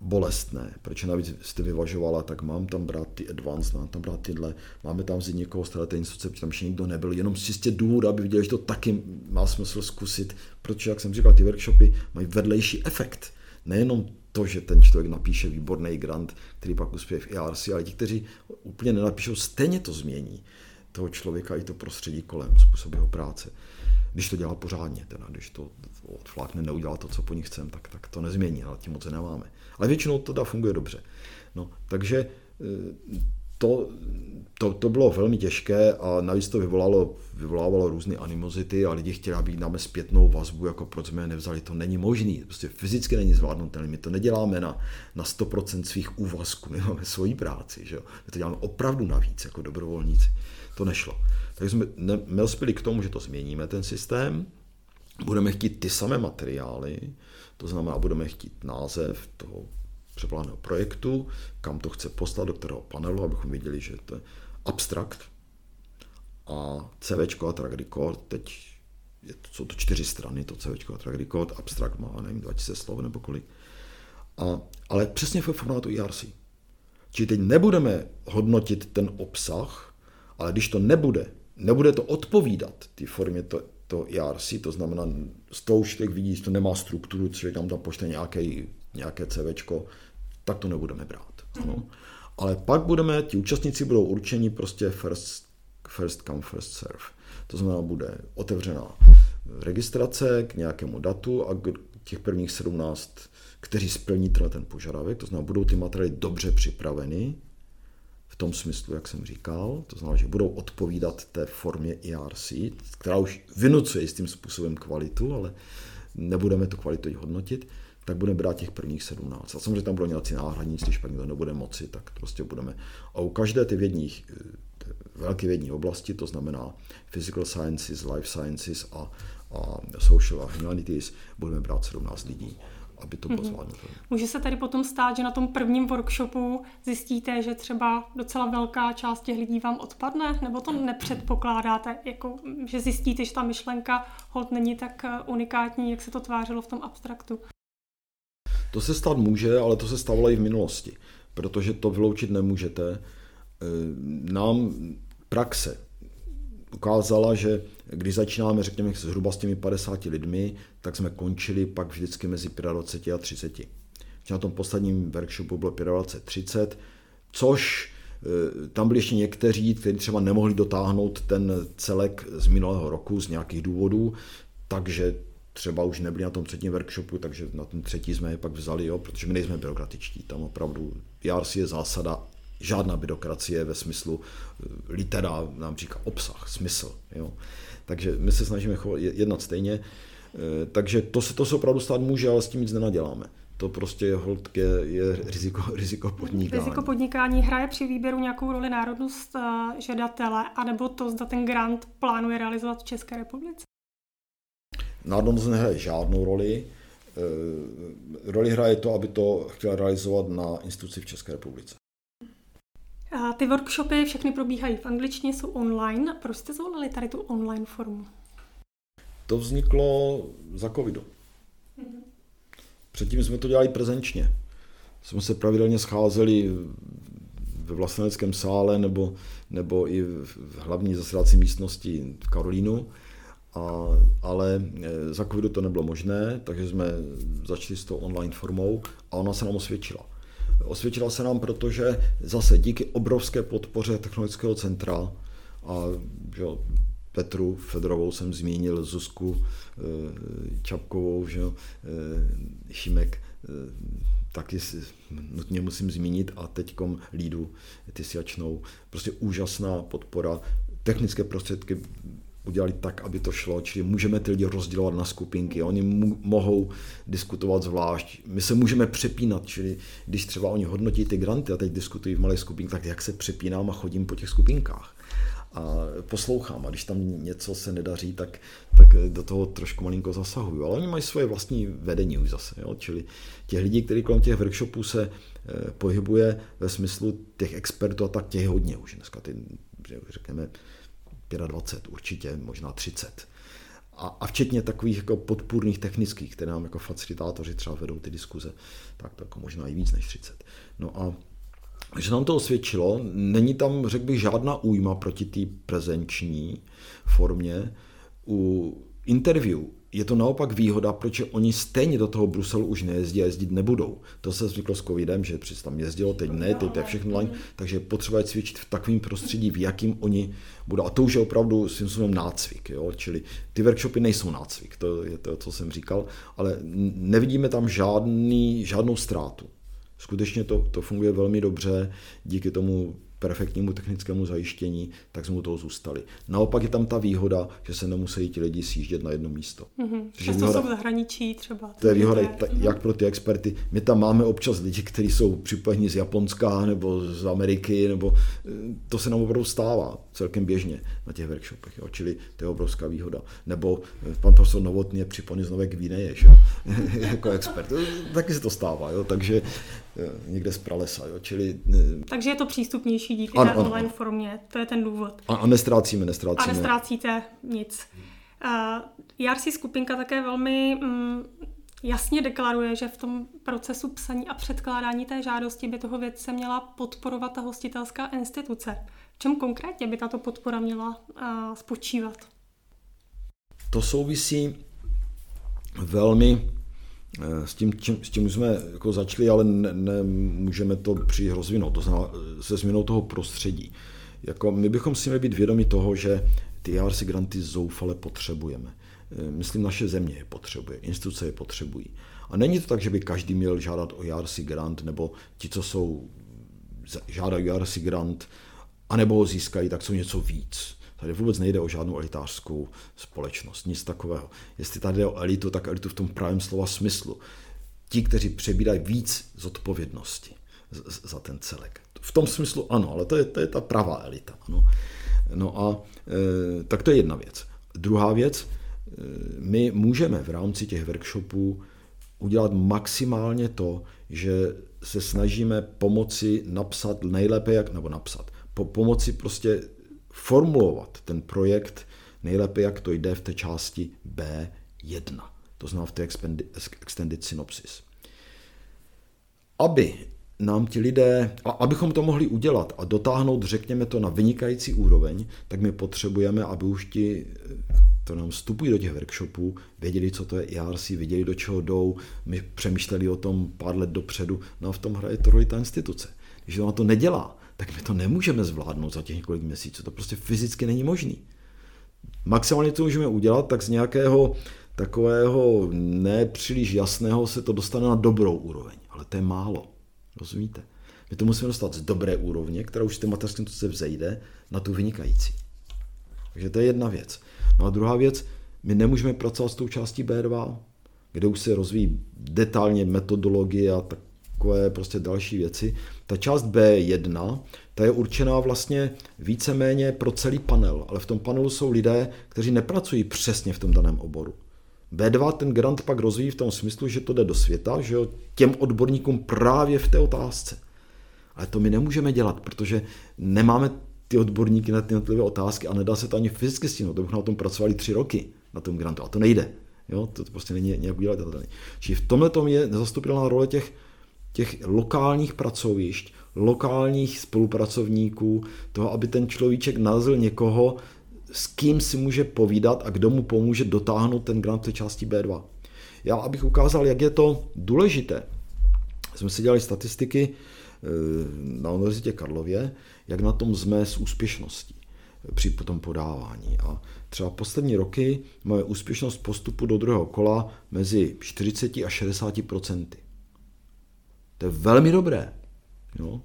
Bolestné, protože navíc jste vyvažovala, tak mám tam brát ty advanced, mám tam brát tyhle, máme tam vzít někoho z této instituce, protože tam ještě nikdo nebyl, jenom čistě důvod, aby viděli, že to taky má smysl zkusit, protože, jak jsem říkal, ty workshopy mají vedlejší efekt. Nejenom to, že ten člověk napíše výborný grant, který pak uspěje v E R C, ale ti, kteří úplně nenapíšou, stejně to změní toho člověka i to prostředí kolem, způsob jeho práce. Když to dělá pořádně, teda, když to odflákne, neudělá to, co po ní chceme, tak, tak to nezmění, ale tím moc nemáme. Ale většinou to dá, funguje dobře. No, takže to, to, to bylo velmi těžké a navíc to vyvolalo, vyvolávalo různé animozity a lidi chtěli, aby dáme zpětnou vazbu, jako proč jsme je nevzali, to není možný, prostě fyzicky není zvládnutelný, my to neděláme na, na sto procent svých úvazků, my máme svoji práci, že jo? My to děláme opravdu navíc, jako dobrovolníci. To nešlo. Takže jsme nelspěli k tomu, že to změníme ten systém, budeme chtít ty samé materiály, to znamená, budeme chtít název toho přeplánovaného projektu, kam to chce poslat, do kterého panelu, abychom viděli, že to je abstrakt a CVčko a track record, teď je to, jsou to čtyři strany, to CVčko a track record, abstrakt má, nevím, dva tisíce slov nebo kolik, a, ale přesně v formátu E R C. Čili teď nebudeme hodnotit ten obsah, ale když to nebude, nebude to odpovídat té formě to, to E R C, to znamená, z toho člověk vidí, že to nemá strukturu, člověk tam tam pošle nějaký, nějaké CVčko, tak to nebudeme brát. No. Ale pak budeme, ti účastníci budou určeni prostě first, first come, first serve. To znamená, bude otevřená registrace k nějakému datu a těch prvních sedmnáct, kteří splní ten požadavek, to znamená, budou ty materiály dobře připraveny, v tom smyslu, jak jsem říkal, to znamená, že budou odpovídat té formě E R C, která už vynucuje jistým způsobem kvalitu, ale nebudeme tu kvalitu hodnotit, tak budeme brát těch prvních sedmnáct. A samozřejmě tam budou nějací náhradníci, když pak někdo nebude moci, tak prostě budeme. A u každé ty vědních, velké vědní oblasti, to znamená physical sciences, life sciences a, a social a humanities, budeme brát sedmnáct lidí. Aby to mm-hmm. Může se tady potom stát, že na tom prvním workshopu zjistíte, že třeba docela velká část těch lidí vám odpadne? Nebo to nepředpokládáte, jako, že zjistíte, že ta myšlenka holt není tak unikátní, jak se to tvářilo v tom abstraktu? To se stát může, ale to se stávalo i v minulosti, protože to vyloučit nemůžete. Nám praxe ukázala, že když začínáme, řekněme, zhruba s těmi padesáti lidmi, tak jsme končili pak vždycky mezi dvacet pět a třicet. Na tom posledním workshopu bylo dvacet pět třicet, což tam byli ještě někteří, kteří třeba nemohli dotáhnout ten celek z minulého roku z nějakých důvodů, takže třeba už nebyli na tom třetím workshopu, takže na tom třetí jsme je pak vzali, jo, protože my nejsme byrokratičtí, tam opravdu E R C je zásada, žádná byrokracie ve smyslu litera, nám říká obsah, smysl. Jo. Takže my se snažíme chovat, jednat stejně. Takže to se to se opravdu stát může, ale s tím nic nenaděláme. to prostě holt je, je riziko, riziko podnikání. Riziko podnikání hraje při výběru nějakou roli národnost žadatele, anebo to, zda ten grant plánuje realizovat v České republice? Národnost nehraje žádnou roli. Roli hraje to, aby to chtěla realizovat na instituci v České republice. A ty workshopy všechny probíhají v angličtině, jsou online. Proč jste zvolili tady tu online formu? To vzniklo za covidu. Mhm. Předtím jsme to dělali prezenčně. Jsme se pravidelně scházeli ve vlasteneckém sále nebo, nebo i v hlavní zasedací místnosti v Karolínu, a, ale za covidu to nebylo možné, takže jsme začali s tou online formou a ona se nám osvědčila. Osvědčila se nám, protože zase díky obrovské podpoře Technologického centra a že Petru Fedorovou jsem zmínil, Zuzku Čapkovou, že jo, Šimek taky nutně musím zmínit a teďkom Lídu Tysiačnou. Prostě úžasná podpora. Technické prostředky udělali tak, aby to šlo, čili můžeme ty lidi rozdělovat na skupinky, oni mu, mohou diskutovat zvlášť, my se můžeme přepínat, čili když třeba oni hodnotí ty granty a teď diskutují v malých skupinkách, tak jak se přepínám a chodím po těch skupinkách a poslouchám, a když tam něco se nedaří, tak, tak do toho trošku malinko zasahuju, ale oni mají svoje vlastní vedení už zase, jo? Čili těch lidí, kteří kolem těch workshopů se pohybuje ve smyslu těch expertů a tak, těch je hodně už dneska, ty, řekněme, dvacet pět určitě, možná třicet. A, a včetně takových jako podpůrných technických, které nám jako facilitátoři třeba vedou ty diskuze, tak to jako možná i víc než třicet. No a že nám to osvědčilo, není tam, řekl bych, žádná újma proti té prezenční formě. U interview je to naopak výhoda, protože oni stejně do toho Bruselu už nejezdí a jezdit nebudou. To se zvyklo s covidem, že přes tam jezdilo, teď ne, teď to je všechno online, takže potřeba je cvičit v takovém prostředí, v jakým oni budou. A to už je opravdu svým způsobem nácvik, jo? Čili ty workshopy nejsou nácvik, to je to, co jsem říkal, ale nevidíme tam žádný, žádnou ztrátu. Skutečně to, to funguje velmi dobře, díky tomu perfektnímu technickému zajištění, tak jsme u toho zůstali. Naopak je tam ta výhoda, že se nemusí ti lidi sjíždět na jedno místo. Mm-hmm. Často výhoda, jsou v zahraničí třeba. To je výhoda ta, jak pro ty experty. My tam máme občas lidi, kteří jsou připojeni z Japonska nebo z Ameriky, nebo to se nám opravdu stává celkem běžně na těch workshopech. Jo? Čili to je obrovská výhoda. Nebo pan profesor Novotný je připojený z Nové Gvineje jako expert. Taky se to stává. Jo? Takže někde z pralesa. Jo? Čili... Takže je to přístupnější díky té online formě, to je ten důvod. A, a nestrácíme, nestrácíme. A nestrácíte nic. Uh, E R C skupinka také velmi um, jasně deklaruje, že v tom procesu psaní a předkládání té žádosti by toho vědce měla podporovat ta hostitelská instituce. V čem konkrétně by tato podpora měla uh, spočívat? To souvisí velmi S tím, čím, s tím jsme jako začali, ale nemůžeme ne, to příliš rozvinout, to znamená se změnou toho prostředí. Jako my bychom si měli být vědomi toho, že ty E R C granty zoufale potřebujeme. Myslím, naše země je potřebuje, instituce je potřebují. A není to tak, že by každý měl žádat o E R C grant, nebo ti, co jsou, žádají E R C grant, anebo ho získají, tak jsou něco víc. Tady vůbec nejde o žádnou elitářskou společnost, nic takového. Jestli tady jde o elitu, tak elitu v tom pravém slova smyslu. Ti, kteří přebírají víc zodpovědnosti za ten celek. V tom smyslu ano, ale to je, to je ta pravá elita. Ano. No a e, tak to je jedna věc. Druhá věc, e, my můžeme v rámci těch workshopů udělat maximálně to, že se snažíme pomoci napsat nejlépe, jak, nebo napsat, po, pomoci prostě formulovat ten projekt nejlépe, jak to jde v té části bé jedna, to znamená v té Extended Synopsis. Aby nám ti lidé, a abychom to mohli udělat a dotáhnout, řekněme to, na vynikající úroveň, tak my potřebujeme, aby už ti, to nám vstupují do těch workshopů, věděli, co to je E R C, věděli, do čeho jdou, my přemýšleli o tom pár let dopředu, no a v tom hraje to roli ta instituce. Když ona to nedělá, tak my to nemůžeme zvládnout za těch několik měsíců. To prostě fyzicky není možný. Maximálně to můžeme udělat, tak z nějakého takového nepříliš jasného se to dostane na dobrou úroveň. Ale to je málo. Rozumíte? My to musíme dostat z dobré úrovně, která už z té mateřské instituce vzejde, na tu vynikající. Takže to je jedna věc. No a druhá věc, my nemůžeme pracovat s tou částí bé dva. kde už se rozvíjí detailně metodologie a takové prostě další věci. Ta část bé jedna, ta je určená vlastně víceméně pro celý panel, ale v tom panelu jsou lidé, kteří nepracují přesně v tom daném oboru. bé dva ten grant pak rozvíjí v tom smyslu, že to jde do světa, že jo, těm odborníkům právě v té otázce. Ale to my nemůžeme dělat, protože nemáme ty odborníky na ty jednotlivé otázky a nedá se to ani fyzicky stihnout. To bychom na tom pracovali tři roky, na tom grantu, a to nejde. Jo, to prostě není nějak udělatelné. Čili v tomhle tom je nezastupitelná role těch, těch lokálních pracovišť, lokálních spolupracovníků, toho, aby ten človíček nalezl někoho, s kým si může povídat a kdo mu pomůže dotáhnout ten grant v té části bé dva. Já, abych ukázal, jak je to důležité, jsme si dělali statistiky na Univerzitě Karlově, jak na tom jsme s úspěšností při potom podávání. A třeba poslední roky máme úspěšnost postupu do druhého kola mezi čtyřicet a šedesát procenty. To je velmi dobré. Jo?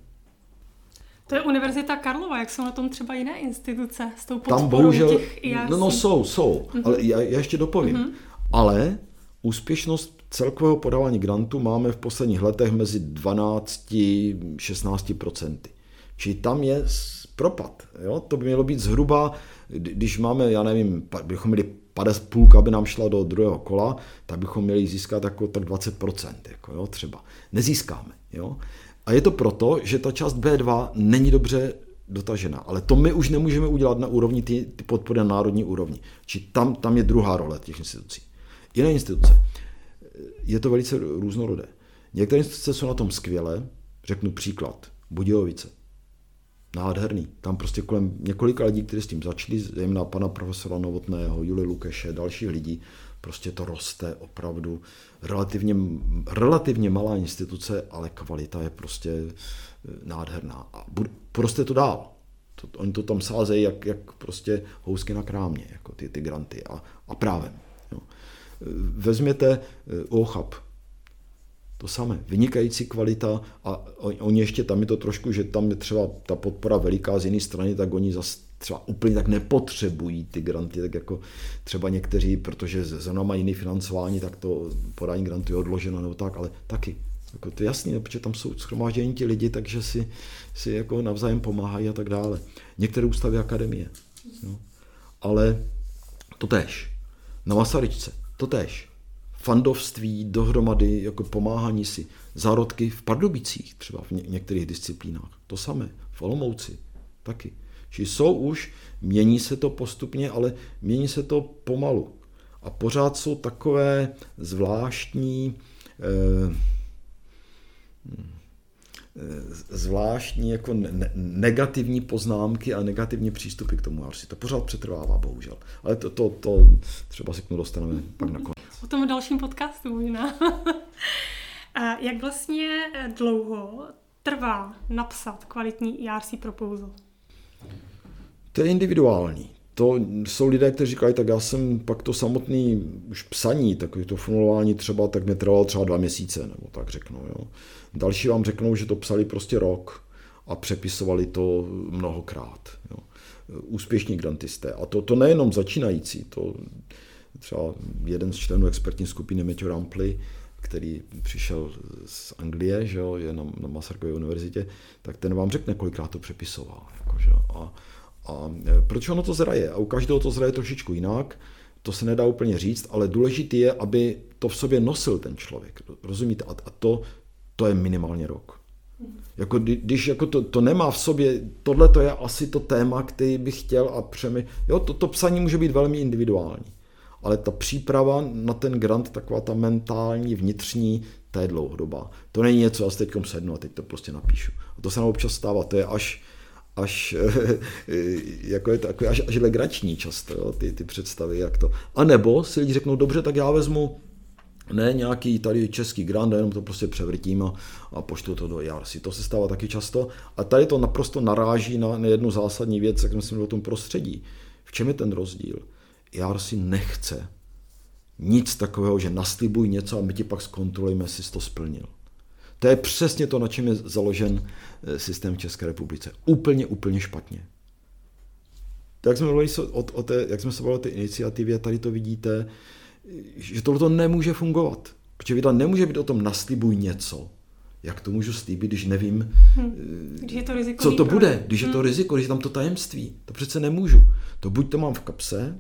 To je Univerzita Karlova, jak jsou na tom třeba jiné instituce s tou podporou tam bohužel, těch I A C? No, no jsou, jsou, mm-hmm. ale já, já ještě dopovím. Mm-hmm. Ale úspěšnost celkového podávání grantu máme v posledních letech mezi dvanáct a šestnáct procent. Čili tam je propad. Jo? To by mělo být zhruba, když máme, já nevím, bychom měli padesát půlka, aby nám šla do druhého kola, tak bychom měli získat jako tak dvacet procent, jako, jo, třeba. Nezískáme. Jo? A je to proto, že ta část bé dva není dobře dotažena. Ale to my už nemůžeme udělat na úrovni ty, ty podpory na národní úrovni. Čili tam, tam je druhá role těch institucí. Jiné instituce. Je to velice různorodé. Některé instituce jsou na tom skvělé. Řeknu příklad. Budějovice. Nádherný. Tam prostě kolem několika lidí, kteří s tím začali, zejména pana profesora Novotného, Julie Lukeše, dalších lidí, prostě to roste opravdu. Relativně, relativně malá instituce, ale kvalita je prostě nádherná. A prostě to dál. To, oni to tam sázejí jak, jak prostě housky na krámě, jako ty, ty granty a, a právem. Jo. Vezměte ÚOCHB. To samé, vynikající kvalita a oni ještě tam je to trošku, že tam je třeba ta podpora veliká z jiné strany, tak oni zase třeba úplně tak nepotřebují ty granty, tak jako třeba někteří, protože zrovna mají jiné financování, tak to podání grantu je odloženo nebo tak, ale taky. Jako to je jasný, protože tam jsou shromáždění ti lidi, takže si, si jako navzájem pomáhají a tak dále. Některé ústavy akademie. No. Ale to též. Na Masarykce to též. Fandovství, dohromady, jako pomáhání si, zárodky v Pardubicích třeba v ně- některých disciplínách. To samé, v Olomouci taky. Čili jsou už, mění se to postupně, ale mění se to pomalu. A pořád jsou takové zvláštní eh, zvláštní jako ne- negativní poznámky a negativní přístupy k tomu. To pořád přetrvává, bohužel. Ale to, to, to třeba si k tomu dostaneme pak nakonec. O tom dalším podcastu možná. A jak vlastně dlouho trvá napsat kvalitní í er cé proposal? To je individuální. To jsou lidé, kteří říkají, tak já jsem pak to samotné už psaní, takové to formulování třeba, tak mě trvalo třeba dva měsíce, nebo tak řeknou. Jo. Další vám řeknou, že to psali prostě rok a přepisovali to mnohokrát. Jo. Úspěšní grantisté. A to, to nejenom začínající, to... Třeba jeden z členů expertní skupiny Matthew Rampley, který přišel z Anglie, že jo, je na, na Masarykově univerzitě, tak ten vám řekne, kolikrát to přepisoval. Jako, že jo. A, a proč ono to zraje? A u každého to zraje trošičku jinak, to se nedá úplně říct, ale důležité je, aby to v sobě nosil ten člověk. Rozumíte? A, a to, to je minimálně rok. Jako, když jako to, to nemá v sobě, tohle to je asi to téma, který bych chtěl a přemýšlel. Jo, to, to psaní může být velmi individuální. Ale ta příprava na ten grant, taková ta mentální, vnitřní, ta je dlouhodobá. To není něco, já se teďkom sednu a teď to prostě napíšu. A to se nám občas stává, to je až, až, jako je to, jako až, až legrační často, jo, ty, ty představy, jak to. A nebo si lidi řeknou, dobře, tak já vezmu ne nějaký tady český grant, jenom to prostě převrtím a, a poštu to do í er cé. To se stává taky často. A tady to naprosto naráží na jednu zásadní věc, jak myslím o tom prostředí. V čem je ten rozdíl? í er cé nechce nic takového, že naslibuj něco a my ti pak zkontrolujeme, jestli jsi to splnil. To je přesně to, na čem je založen systém v České republice. Úplně, úplně špatně. Tak jsme mluvili o, o té, jak jsme se bavili o té iniciativě, tady to vidíte, že tohleto nemůže fungovat. Protože věda nemůže být o tom naslibuj něco. Jak to můžu slíbit, když nevím, hmm. když je to co to bude, když hmm. je to riziko, když je tam to tajemství. To přece nemůžu. To buď to mám v kapse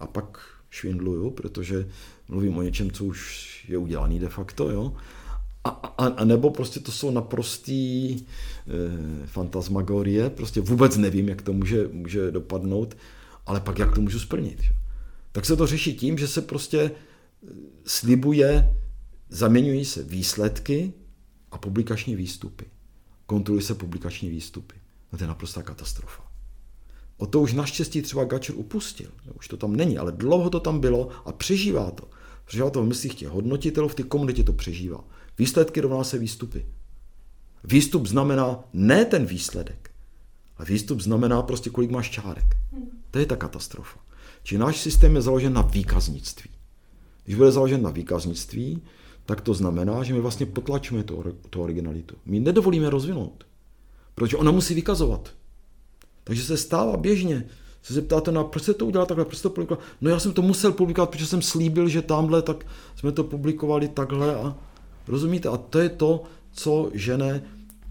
a pak švindluju, protože mluvím o něčem, co už je udělaný de facto, jo. A, a, a nebo prostě to jsou naprostý e, fantasmagorie, prostě vůbec nevím, jak to může, může dopadnout, ale pak jak to můžu splnit. Že? Tak se to řeší tím, že se prostě slibuje, zaměňují se výsledky a publikační výstupy. Kontrolují se publikační výstupy. No to je naprostá katastrofa. O to už naštěstí třeba Gačer upustil. Už to tam není, ale dlouho to tam bylo a přežívá to. Přežívá to v myslích těch hodnotitelů, v té komunitě to přežívá. Výsledky rovná se výstupy. Výstup znamená ne ten výsledek, ale výstup znamená prostě kolik máš čárek. To je ta katastrofa. Či náš systém je založen na výkaznictví. Když bude založen na výkaznictví, tak to znamená, že my vlastně potlačujeme tu, tu originalitu. My nedovolíme rozvinout, protože ona musí vykazovat. Takže se stává běžně, se zeptáte na, proč se to udělá takhle, proč to publikovat? No já jsem to musel publikovat, protože jsem slíbil, že tamhle, tak jsme to publikovali takhle a rozumíte? A to je to, co žene,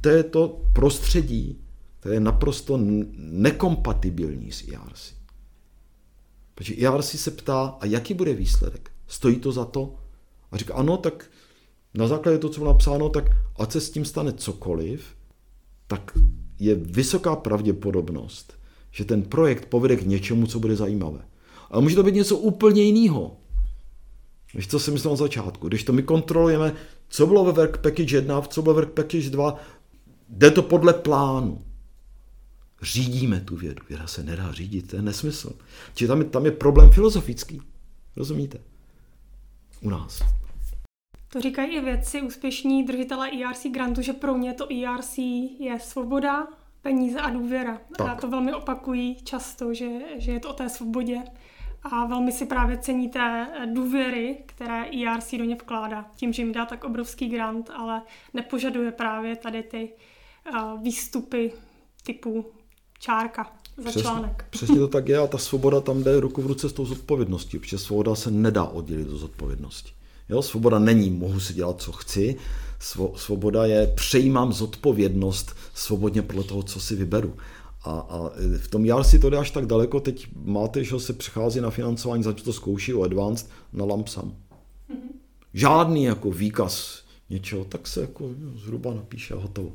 to je to prostředí, které je naprosto nekompatibilní s í er cé. Protože í er cé se ptá, a jaký bude výsledek? Stojí to za to? A říká, ano, tak na základě toho, co bylo napsáno, tak ať se s tím stane cokoliv, tak je vysoká pravděpodobnost, že ten projekt povede k něčemu, co bude zajímavé. Ale může to být něco úplně jiného, než co jsem myslel na začátku. Když to my kontrolujeme, co bylo ve Work Package jedna, co bylo ve Work Package dva, jde to podle plánu. Řídíme tu vědu. Věda se nedá řídit, to je nesmysl. Čiže tam je, tam je problém filozofický. Rozumíte? U nás. To říkají i vědci, úspěšní držitelé í er cé grantu, že pro ně to í er cé je svoboda, peníze a důvěra. Tak. A to velmi opakují často, že, že je to o té svobodě. A velmi si právě cení té důvěry, které í er cé do ně vkládá. Tím, že jim dá tak obrovský grant, ale nepožaduje právě tady ty uh, výstupy typu čárka za přesně, článek. Přesně to tak je a ta svoboda tam jde ruku v ruce s tou zodpovědností, protože svoboda se nedá oddělit od zodpovědnosti. Jo, svoboda není, mohu si dělat, co chci. Svo, svoboda je, přejímám zodpovědnost svobodně podle toho, co si vyberu. A, a v tom í er cé to jde až tak daleko, teď máte, že se přechází na financování, začít to zkouší o Advanced na Lampsam. Mm-hmm. Žádný jako výkaz něčeho, tak se jako jo, zhruba napíše a hotovo.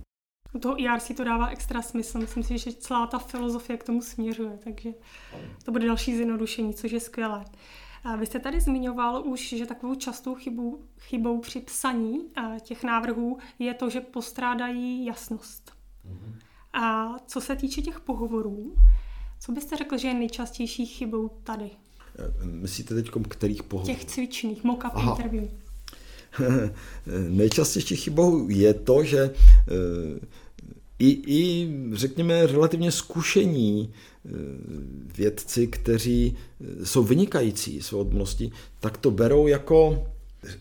U toho í er cé to dává extra smysl, myslím si, že celá ta filozofie k tomu směřuje, takže to bude další zjednodušení, což je skvělé. Vy jste tady zmiňoval už, že takovou častou chybou, chybou při psaní těch návrhů je to, že postrádají jasnost. Mm-hmm. A co se týče těch pohovorů, co byste řekl, že je nejčastější chybou tady? Myslíte teď kterých pohovorů? Těch cvičných, mock-up interview. Nejčastější chybou je to, že i, i řekněme, relativně zkušení vědci, kteří jsou vynikající svou odborností, tak to berou jako,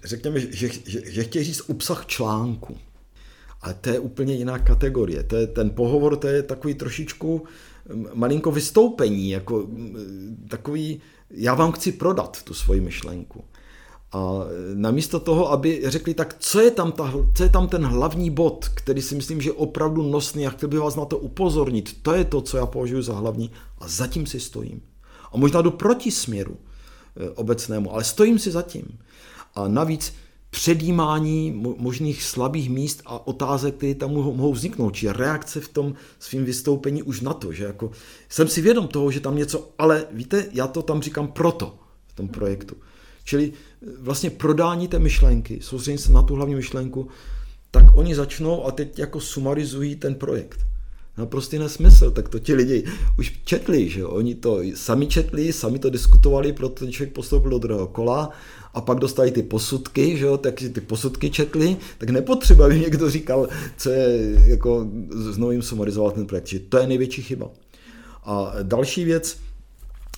řekněme, že, že, že chtějí říct obsah článku. Ale to je úplně jiná kategorie. To je, ten pohovor, to je takový trošičku malinko vystoupení, jako takový, já vám chci prodat tu svoji myšlenku. A namísto toho, aby řekli, tak co je tam, ta, co je tam ten hlavní bod, který si myslím, že je opravdu nosný a chtěl bych vás na to upozornit, to je to, co já považuji za hlavní a zatím si stojím. A možná jdu proti směru obecnému, ale stojím si zatím. A navíc předjímání možných slabých míst a otázek, které tam mohou vzniknout, či reakce v tom svým vystoupení už na to, že jako jsem si vědom toho, že tam něco, ale víte, já to tam říkám proto v tom projektu. Čili vlastně prodání té myšlenky, soustředění se na tu hlavní myšlenku, tak oni začnou a teď jako sumarizují ten projekt. Naprostý nesmysl, tak to ti lidi už četli, že jo? Oni to sami četli, sami to diskutovali, protože člověk postoupil do druhého kola a pak dostali ty posudky, že jo? Takže ty posudky četli, tak nepotřeba, aby někdo říkal, co je, jako znovu jim sumarizoval ten projekt, že to je největší chyba. A další věc,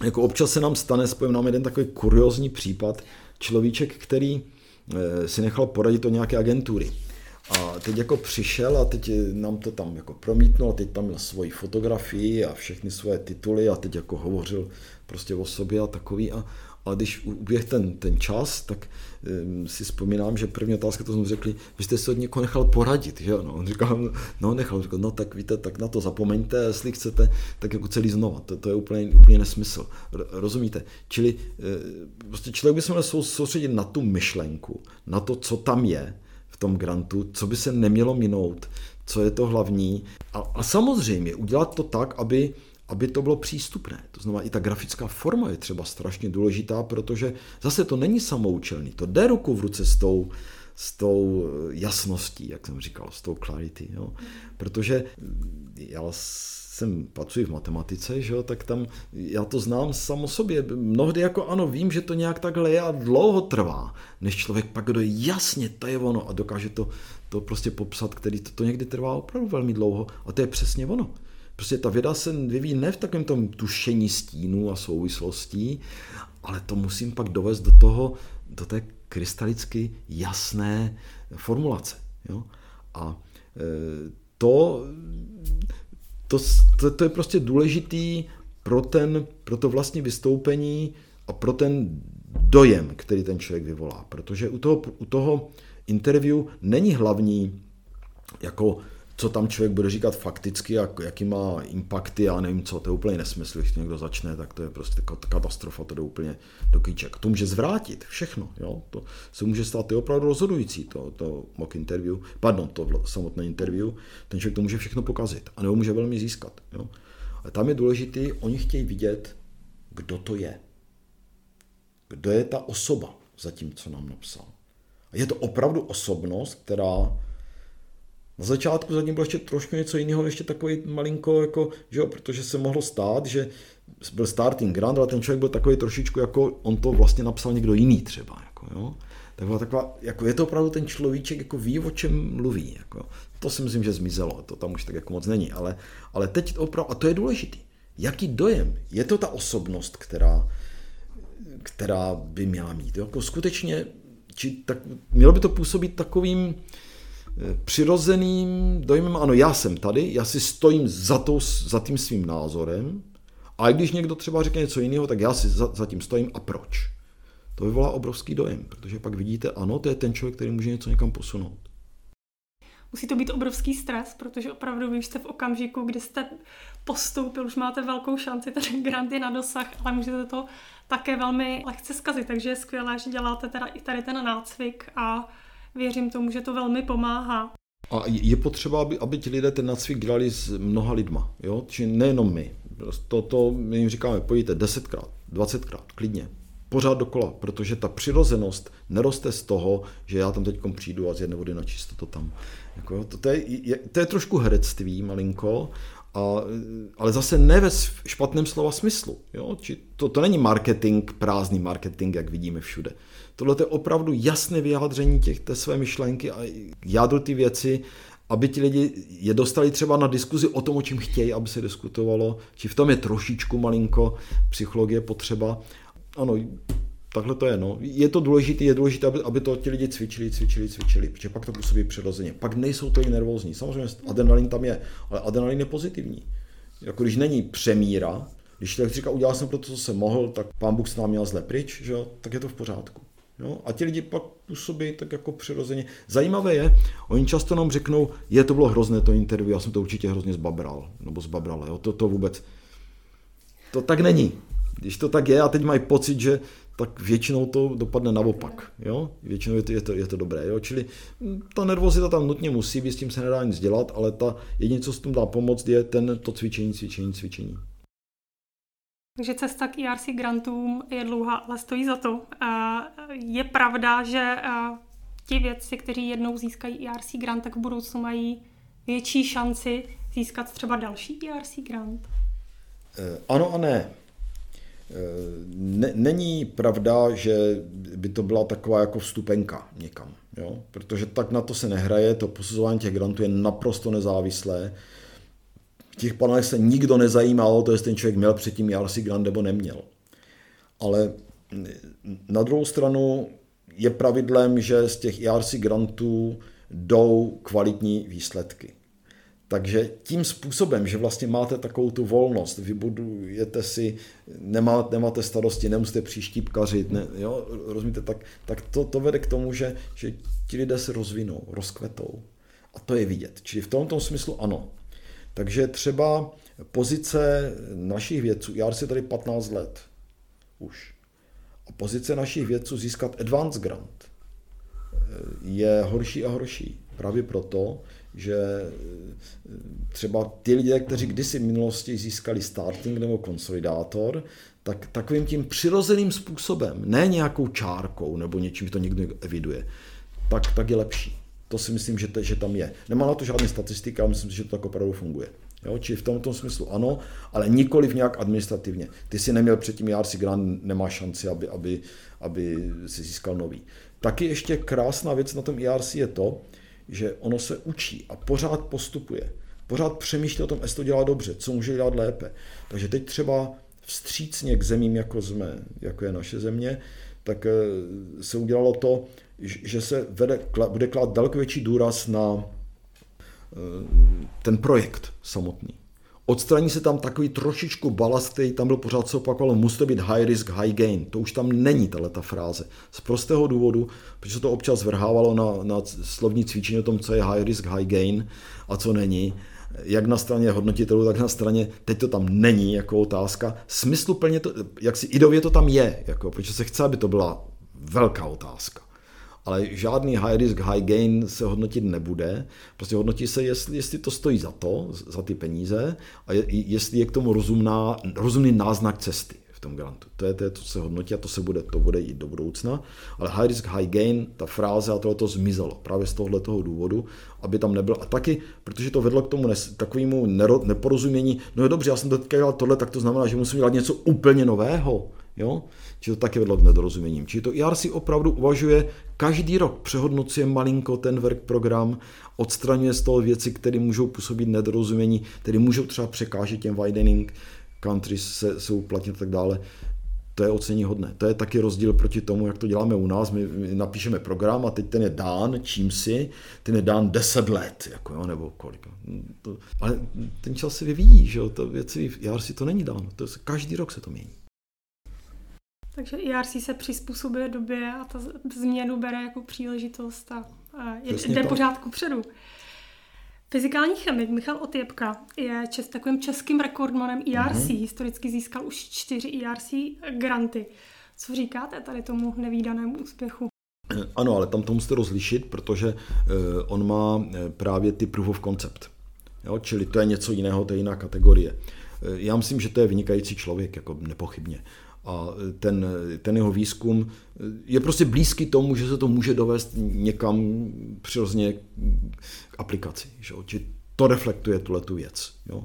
jako občas se nám stane, spomínám jeden takový kuriózní případ, človíček, který si nechal poradit o nějaké agentury. A teď jako přišel a teď nám to tam jako promítnul, teď tam měl svoji fotografii a všechny svoje tituly a teď jako hovořil prostě o sobě a takový. A, a když uběh ten, ten čas, tak um, si vzpomínám, že první otázka, to jsme řekli, vy jste se od někoho nechal poradit, že ano. On říkal, no nechal, říkal, no tak víte, tak na to zapomeňte, jestli chcete, tak jako celý znova, to, to je úplně, úplně nesmysl, rozumíte. Čili uh, prostě člověk by se měl soustředit na tu myšlenku, na to, co tam je, tom grantu, co by se nemělo minout, co je to hlavní. A, a samozřejmě udělat to tak, aby, aby to bylo přístupné. To znamená, i ta grafická forma je třeba strašně důležitá, protože zase to není samoučelný. To jde ruku v ruce s tou, s tou jasností, jak jsem říkal, s tou clarity. Jo. Protože já jsem pracuji v matematice, že jo, tak tam já to znám sam o sobě. Mnohdy jako ano, vím, že to nějak takhle je a dlouho trvá, než člověk pak dojde jasně, to je ono a dokáže to, to prostě popsat, který to, to někdy trvá opravdu velmi dlouho a to je přesně ono. Prostě ta věda se vyvíjí ne v takovém tom tušení stínů a souvislostí, ale to musím pak dovést do toho, do té krystalicky jasné formulace. Jo. A e, to... To, to, to je prostě důležitý pro, ten, pro to vlastní vystoupení a pro ten dojem, který ten člověk vyvolá. Protože u toho, u toho interview není hlavní, jako, co tam člověk bude říkat fakticky, a jaký má impakty a nevím co, to je úplně nesmysl. Když to někdo začne, tak to je prostě katastrofa, to jde úplně do kýček. To může zvrátit všechno, jo? To se může stát opravdu rozhodující, to, to mock interview, pardon, to samotné interview, ten člověk to může všechno pokazit, anebo může velmi získat. Jo? A tam je důležitý, oni chtějí vidět, kdo to je. Kdo je ta osoba za tím, co nám napsal. A je to opravdu osobnost, která na začátku za ním bylo ještě trošku něco jiného, ještě takový malinko, jako, že jo, protože se mohlo stát, že byl starting grant, ale ten člověk byl takový trošičku, jako on to vlastně napsal někdo jiný třeba. Jako, jo. Tak byla taková, jako je to opravdu ten človíček, jako ví, o čem mluví. Jako. To si myslím, že zmizelo, to tam už tak jako moc není, ale, ale teď to opravdu, a to je důležitý, jaký dojem, je to ta osobnost, která, která by měla mít. Jako skutečně, či tak, mělo by to působit takovým přirozeným dojmem, ano, já jsem tady, já si stojím za, to, za tím svým názorem a když někdo třeba řekne něco jiného, tak já si za, za tím stojím a proč? To vyvolá obrovský dojem, protože pak vidíte, ano, to je ten člověk, který může něco někam posunout. Musí to být obrovský stres, protože opravdu vy jste v okamžiku, kdy jste postoupil, už máte velkou šanci, ten grant je na dosah, ale můžete to také velmi lehce zkazit, takže je skvělé, že děláte teda i tady ten nácvik a věřím tomu, že to velmi pomáhá. A je potřeba, aby, aby ti lidé ten nácvik dělali s mnoha lidma, jo? Či nejenom my. Toto my jim říkáme, pojďte desetkrát, dvacetkrát, klidně, pořád dokola, protože ta přirozenost neroste z toho, že já tam teď přijdu a z jedné vody načistu to tam. Jako, to, to, je, je, to je trošku herectví malinko, a, ale zase ne ve špatném slova smyslu. Jo? Či to, to není marketing, prázdný marketing, jak vidíme všude. Tohle je opravdu jasné vyjádření těch, té své myšlenky a jádru ty věci, aby ti lidi je dostali třeba na diskuzi o tom, o čem chtějí, aby se diskutovalo, či v tom je trošičku malinko psychologie potřeba. Ano, takhle to je. No. Je to důležité, je důležité, aby, aby to ti lidi cvičili, cvičili, cvičili, protože pak to působí přirozeně. Pak nejsou to i nervózní. Samozřejmě adrenalin tam je, ale adrenalin je pozitivní. Jako když není přemíra, když člověk říká, udělal jsem pro to, co jsem mohl, tak pán Bůh s námi měl zle pryč, že? Tak je to v pořádku. No, a ti lidi pak působí tak jako přirozeně. Zajímavé je, oni často nám řeknou, je to bylo hrozné to interview, já jsem to určitě hrozně zbabral, nebo zbabrala, jo, to, to vůbec, to tak není. Když to tak je a teď mají pocit, že tak většinou to dopadne naopak, jo, většinou je to, je to, je to dobré, jo, čili ta nervozita tam nutně musí být, s tím se nedá nic dělat, ale ta jediné, co s tím dá pomoct, je ten, to cvičení, cvičení, cvičení. Takže cesta k E R C grantům je dlouhá, ale stojí za to. Je pravda, že ti vědci, kteří jednou získají E R C grant, tak v budoucnu mají větší šanci získat třeba další E R C grant? Ano a ne. Není pravda, že by to byla taková jako vstupenka někam, jo? Protože tak na to se nehraje, to posuzování těch grantů je naprosto nezávislé. V těch panelech se nikdo nezajímá o to, jestli ten člověk měl předtím E R C grant nebo neměl. Ale na druhou stranu je pravidlem, že z těch E R C grantů jdou kvalitní výsledky. Takže tím způsobem, že vlastně máte takovou tu volnost, vybudujete si, nemá, nemáte starosti, nemusíte příštípkařit, ne, jo, rozumíte, tak, tak to, to vede k tomu, že, že ti lidé se rozvinou, rozkvetou. A to je vidět. Čili v tomto smyslu ano. Takže třeba pozice našich vědců, já jsem tady patnáct let už, a pozice našich vědců získat advanced grant je horší a horší. Právě proto, že třeba ty lidé, kteří kdysi v minulosti získali starting nebo konsolidátor, tak takovým tím přirozeným způsobem, ne nějakou čárkou nebo něčím, že to někdo eviduje, tak, tak je lepší. To si myslím, že, te, že tam je. Nemá na to žádný statistika, ale myslím si, že to tak opravdu funguje. Jo? Čili v tomto smyslu ano, ale nikoliv nějak administrativně. Ty si neměl předtím J R C grant, nemá šanci, aby, aby, aby si získal nový. Taky ještě krásná věc na tom E R C je to, že ono se učí a pořád postupuje. Pořád přemýšlí o tom, jestli to dělá dobře, co může dělat lépe. Takže teď třeba vstřícně k zemím, jako jsme, jako je naše země, tak se udělalo to, že se vede, bude klát daleko větší důraz na ten projekt samotný. Odstraní se tam takový trošičku balast, který tam byl pořád se opakoval, musí to být high risk, high gain. To už tam není, tato fráze. Z prostého důvodu, protože se to občas vrhávalo na, na slovní cvičení o tom, co je high risk, high gain a co není. Jak na straně hodnotitelů, tak na straně, teď to tam není jako otázka. Smysluplně to, jak si idově to tam je, jako, protože se chce, aby to byla velká otázka. Ale žádný high risk, high gain se hodnotit nebude. Prostě hodnotí se, jestli, jestli to stojí za to, za ty peníze a je, jestli je k tomu rozumná, rozumný náznak cesty v tom grantu. To je to, co se hodnotí a to se bude, to bude i do budoucna. Ale high risk, high gain, ta fráze a tohleto zmizelo právě z tohoto důvodu, aby tam nebylo. A taky, protože to vedlo k tomu nes, takovému nero, neporozumění, no je dobře, já jsem teďka dělal tohle, tak to znamená, že musím dělat něco úplně nového. Jo? Či to taky vedlo k nedorozuměním. Či to E R C opravdu uvažuje, každý rok přehodnocuje malinko ten work program, odstraňuje z toho věci, které můžou působit nedorozumění, které můžou třeba překážet těm widening countries se, se uplatnit a tak dále. To je oceníhodné. To je taky rozdíl proti tomu, jak to děláme u nás. My, my napíšeme program a teď ten je dán čím si, ten je dán deset let, jako jo, nebo kolik. To, ale ten čas se vyvíjí, že jo, ta věci, E R C to není dáno, to je, každý rok se to mění. Takže E R C se přizpůsobuje době a ta změnu bere jako příležitost a jde pořád kupředu. Fyzikální chemik Michal Otyepka je čes, takovým českým rekordmanem E R C. Mm-hmm. Historicky získal už čtyři E R C granty. Co říkáte tady tomu nevídanému úspěchu? Ano, ale tam to musíte rozlišit, protože on má právě ty proof of concept. Jo? Čili to je něco jiného, to je jiná kategorie. Já myslím, že to je vynikající člověk, jako nepochybně. A ten, ten jeho výzkum je prostě blízký tomu, že se to může dovést někam přirozeně k aplikaci. Že? Či to reflektuje tuhletu věc. Jo?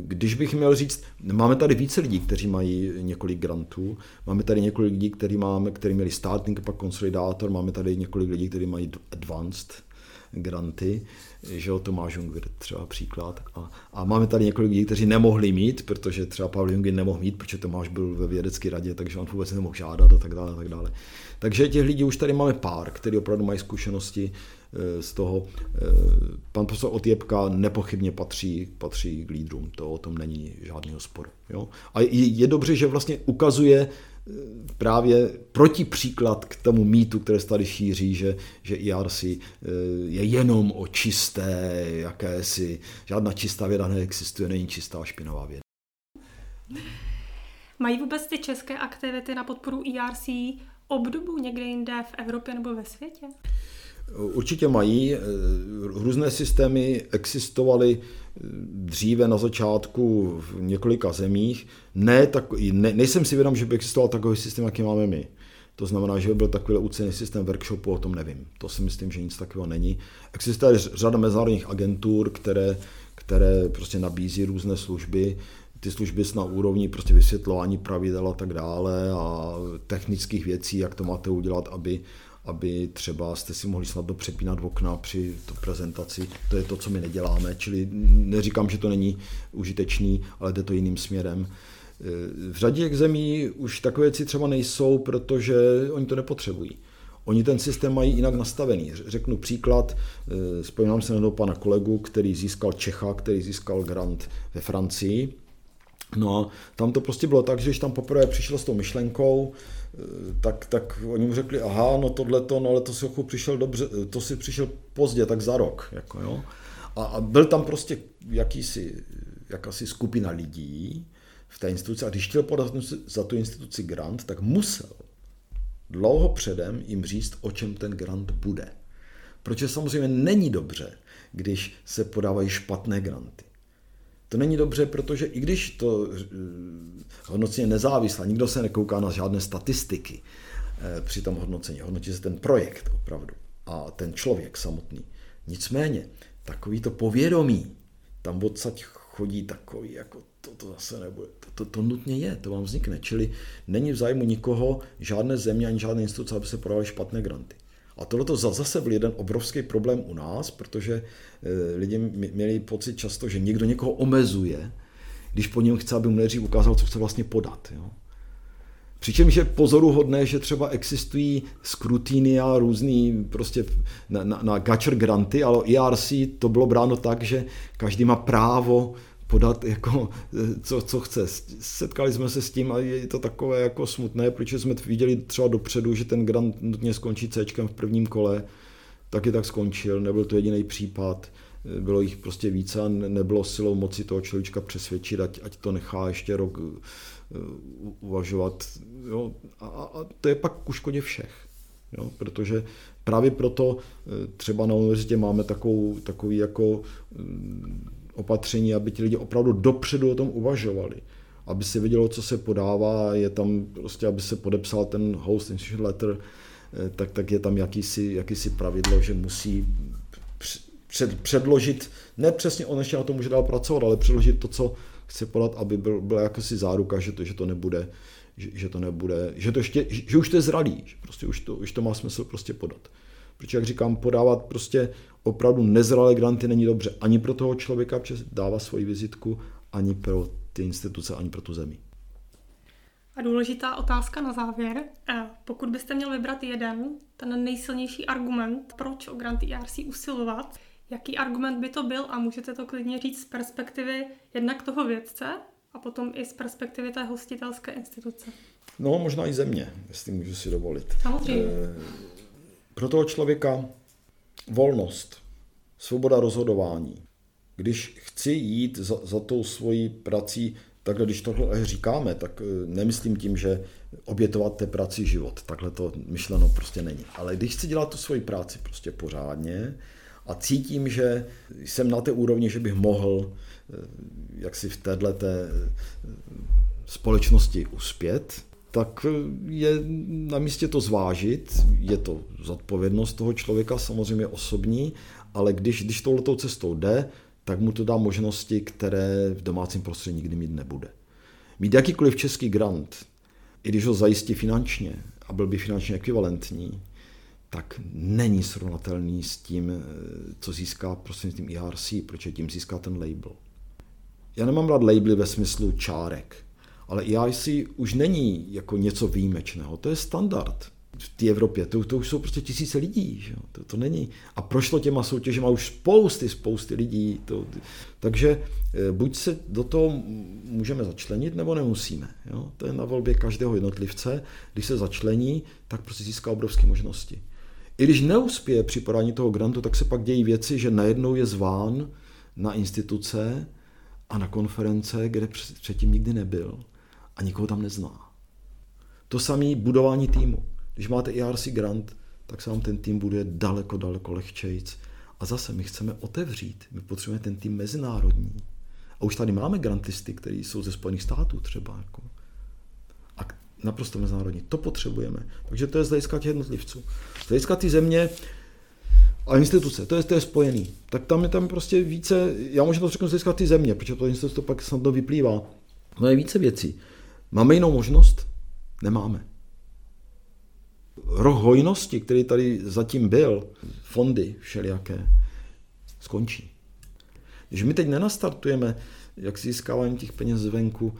Když bych měl říct, máme tady více lidí, kteří mají několik grantů, máme tady několik lidí, kteří, máme, kteří měli starting, pak konsolidátor, máme tady několik lidí, kteří mají advanced granty, že jo, Tomáš Jung třeba příklad. A, a máme tady několik lidí, kteří nemohli mít, protože třeba Pavel Jungin nemohl mít, protože Tomáš byl ve vědecké radě, takže on vůbec nemohl žádat a tak dále, a tak dále. Takže těch lidí už tady máme pár, kteří opravdu mají zkušenosti z toho. Pan profesor Otyepka nepochybně patří, patří k lídrům, to o tom není žádného sporu. Jo? A je, je dobře, že vlastně ukazuje právě protipříklad k tomu mýtu, které se tady šíří, že, že E R C je jenom o čisté, jakési, žádná čistá věda neexistuje, není čistá špinavá věda. Mají vůbec ty české aktivity na podporu E R C obdobu někde jinde v Evropě nebo ve světě? Určitě mají. Různé systémy existovaly dříve na začátku v několika zemích. Ne, tak, ne, nejsem si vědom, že by existoval takový systém, jaký máme my. To znamená, že by byl takový ucelený systém workshopu, o tom nevím. To si myslím, že nic takového není. Existuje řada mezinárodních agentur, které, které prostě nabízí různé služby. Ty služby jsou na úrovni prostě vysvětlování pravidel a tak dále a technických věcí, jak to máte udělat, aby aby třeba jste si mohli snadno přepínat okna při tu prezentaci. To je to, co my neděláme. Čili neříkám, že to není užitečný, ale jde to jiným směrem. V řadě zemí už takové věci třeba nejsou, protože oni to nepotřebují. Oni ten systém mají jinak nastavený. Řeknu příklad, vzpomínám se na toho pana kolegu, který získal Čecha, který získal grant ve Francii. No a tam to prostě bylo tak, že když tam poprvé přišel s tou myšlenkou, tak, tak oni mu řekli, aha, no tohleto, no ale to si přišel dobře, to si přišel pozdě, tak za rok. Jako, jo. A, a byl tam prostě jakýsi, jakási skupina lidí v té instituci a když chtěl podat za tu instituci grant, tak musel dlouho předem jim říct, o čem ten grant bude. Protože samozřejmě není dobře, když se podávají špatné granty. To není dobře, protože i když to hodnocení je nezávislé, nikdo se nekouká na žádné statistiky při tom hodnocení, hodnotí se ten projekt opravdu a ten člověk samotný. Nicméně, takový to povědomí, tam odsaď chodí takový, jako to, to zase nebude, to, to, to nutně je, to vám vznikne. Čili není v zájmu nikoho, žádné země ani žádné instituce, aby se podávaly špatné granty. A tohleto zase byl jeden obrovský problém u nás, protože lidi měli pocit často, že někdo někoho omezuje, když po něm chce, aby mu nejdřív ukázal, co chce vlastně podat. Jo? Přičemž je pozoruhodné, že třeba existují skrutínia různý prostě na, na, na gačer granty, ale E R C to bylo bráno tak, že každý má právo podat, jako, co, co chce. Setkali jsme se s tím a je to takové jako smutné, protože jsme viděli třeba dopředu, že ten grant nutně skončí C-čkem v prvním kole, taky tak skončil, nebyl to jediný případ, bylo jich prostě více a nebylo silou moci toho človíčka přesvědčit, ať, ať to nechá ještě rok uvažovat. Jo, a, a to je pak ku škodě všech, jo, protože právě proto třeba na univerzitě máme takovou, takový jako opatření, aby ti lidi opravdu dopředu o tom uvažovali, aby se vědělo, co se podává, je tam prostě, aby se podepsal ten host institution letter, tak, tak je tam jakýsi, jakýsi pravidlo, že musí před, předložit, ne přesně on ještě na to může dál pracovat, ale předložit to, co chce podat, aby byl, byla jakási záruka, že to, že to nebude, že, že to nebude, že to ještě, že už to je zralý, že prostě už to, už to má smysl prostě podat. Protože, jak říkám, podávat prostě opravdu nezralé granty není dobře ani pro toho člověka, protože dává svoji vizitku, ani pro ty instituce, ani pro tu zemi. A důležitá otázka na závěr. Pokud byste měl vybrat jeden, ten nejsilnější argument, proč o granty E R C usilovat, jaký argument by to byl a můžete to klidně říct z perspektivy jednak toho vědce a potom i z perspektivy té hostitelské instituce? No, možná i země, jestli můžu si dovolit. Samozřejmě. E- Pro toho člověka volnost, svoboda rozhodování. Když chci jít za, za tou svojí prací, takhle když tohle říkáme, tak nemyslím tím, že obětovat té práci život. Takhle to myšleno prostě není. Ale když chci dělat tu svoji práci prostě pořádně a cítím, že jsem na té úrovni, že bych mohl jaksi v této společnosti uspět, tak je na místě to zvážit, je to zodpovědnost toho člověka, samozřejmě osobní, ale když, když touhletou cestou jde, tak mu to dá možnosti, které v domácím prostředí nikdy mít nebude. Mít jakýkoliv český grant, i když ho zajistí finančně a byl by finančně ekvivalentní, tak není srovnatelný s tím, co získá prostřednictvím E R C, protože tím získá ten label. Já nemám rád labely ve smyslu čárek, ale E R C už není jako něco výjimečného, to je standard v té Evropě, to, to už jsou prostě tisíce lidí, že? To, to není. A prošlo těma soutěžema už spousty, spousty lidí, to, takže buď se do toho můžeme začlenit, nebo nemusíme. Jo? To je na volbě každého jednotlivce, když se začlení, tak prostě získá obrovské možnosti. I když neuspěje při podání toho grantu, tak se pak dějí věci, že najednou je zván na instituce a na konference, kde předtím nikdy nebyl. A nikoho tam nezná. To samé budování týmu. Když máte E R C grant, tak se vám ten tým buduje daleko, daleko lehčejc. A zase my chceme otevřít. My potřebujeme ten tým mezinárodní. A už tady máme grantisty, kteří jsou ze Spojených států třeba. Jako. A naprosto mezinárodní. To potřebujeme. Takže to je z hlediska těch jednotlivců. Z hlediska té země a instituce, to je, to je spojený. Tak tam je tam prostě více, já možná to řeknu z hlediska té země, protože to instituce to pak snadno vyplývá. No je více věcí. Máme jinou možnost? Nemáme. Roh hojnosti, který tady zatím byl, fondy všelijaké, skončí. Když my teď nenastartujeme, jak získávání těch peněz zvenku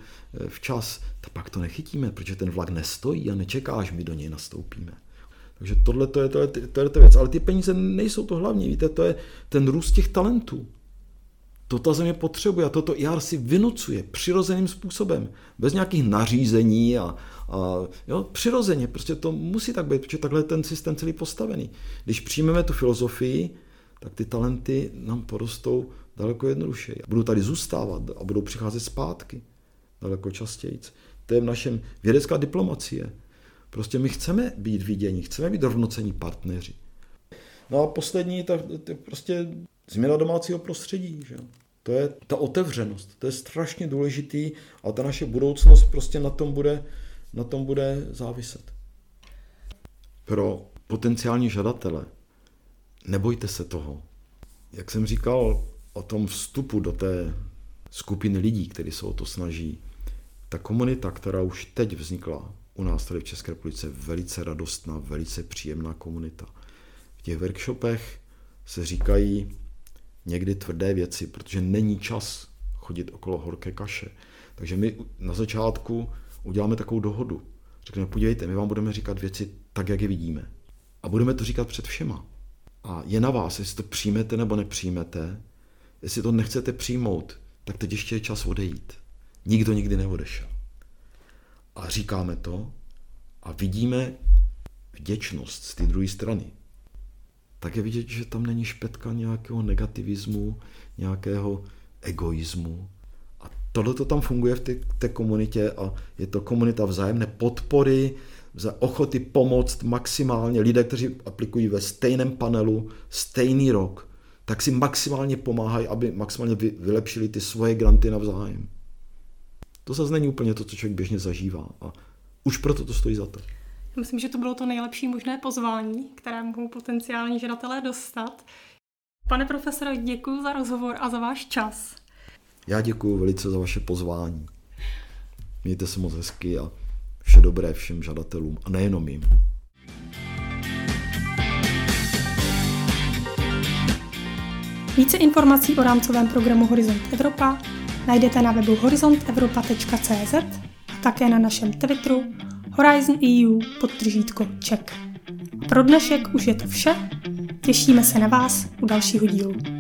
včas, tak pak to nechytíme, protože ten vlak nestojí a nečeká, až my do něj nastoupíme. Takže tohle to je, to je, to je to věc. Ale ty peníze nejsou to hlavní. Víte, to je ten růst těch talentů. To ta země potřebuje a toto I R si vynucuje přirozeným způsobem. Bez nějakých nařízení a, a jo, přirozeně. Prostě to musí tak být, protože takhle je ten systém celý postavený. Když přijmeme tu filozofii, tak ty talenty nám porostou daleko jednodušeji. Budou tady zůstávat a budou přicházet zpátky daleko častěji. To je v našem vědecká diplomacie. Prostě my chceme být viděni, chceme být rovnocení partneři. No a poslední, tak to je prostě změna domácího prostředí. Že? To je ta otevřenost, to je strašně důležitý a ta naše budoucnost prostě na tom bude, na tom bude záviset. Pro potenciální žadatele nebojte se toho. Jak jsem říkal o tom vstupu do té skupiny lidí, kteří se o to snaží, ta komunita, která už teď vznikla u nás tady v České republice, velice radostná, velice příjemná komunita. V těch workshopech se říkají někdy tvrdé věci, protože není čas chodit okolo horké kaše. Takže my na začátku uděláme takovou dohodu. Řekneme, podívejte, my vám budeme říkat věci tak, jak je vidíme. A budeme to říkat před všema. A je na vás, jestli to přijmete nebo nepřijmete. Jestli to nechcete přijmout, tak teď ještě je čas odejít. Nikdo nikdy neodešel. A říkáme to a vidíme vděčnost z té druhé strany. Tak je vidět, že tam není špetka nějakého negativismu, nějakého egoismu. A tohle to tam funguje v té, té komunitě a je to komunita vzájemné podpory, za ochoty pomoct maximálně. Lidé, kteří aplikují ve stejném panelu, stejný rok, tak si maximálně pomáhají, aby maximálně vylepšili ty svoje granty navzájem. To zase není úplně to, co člověk běžně zažívá a už proto to stojí za to. Já myslím, že to bylo to nejlepší možné pozvání, které mohou potenciální žadatelé dostat. Pane profesore, děkuji za rozhovor a za váš čas. Já děkuji velice za vaše pozvání. Mějte se moc hezky a vše dobré všem žadatelům a nejenom jim. Více informací o rámcovém programu Horizont Evropa najdete na webu horizont evropa tečka cé zet a také na našem Twitteru Horizon E U podtržítko Czech. Pro dnešek už je to vše. Těšíme se na vás u dalšího dílu.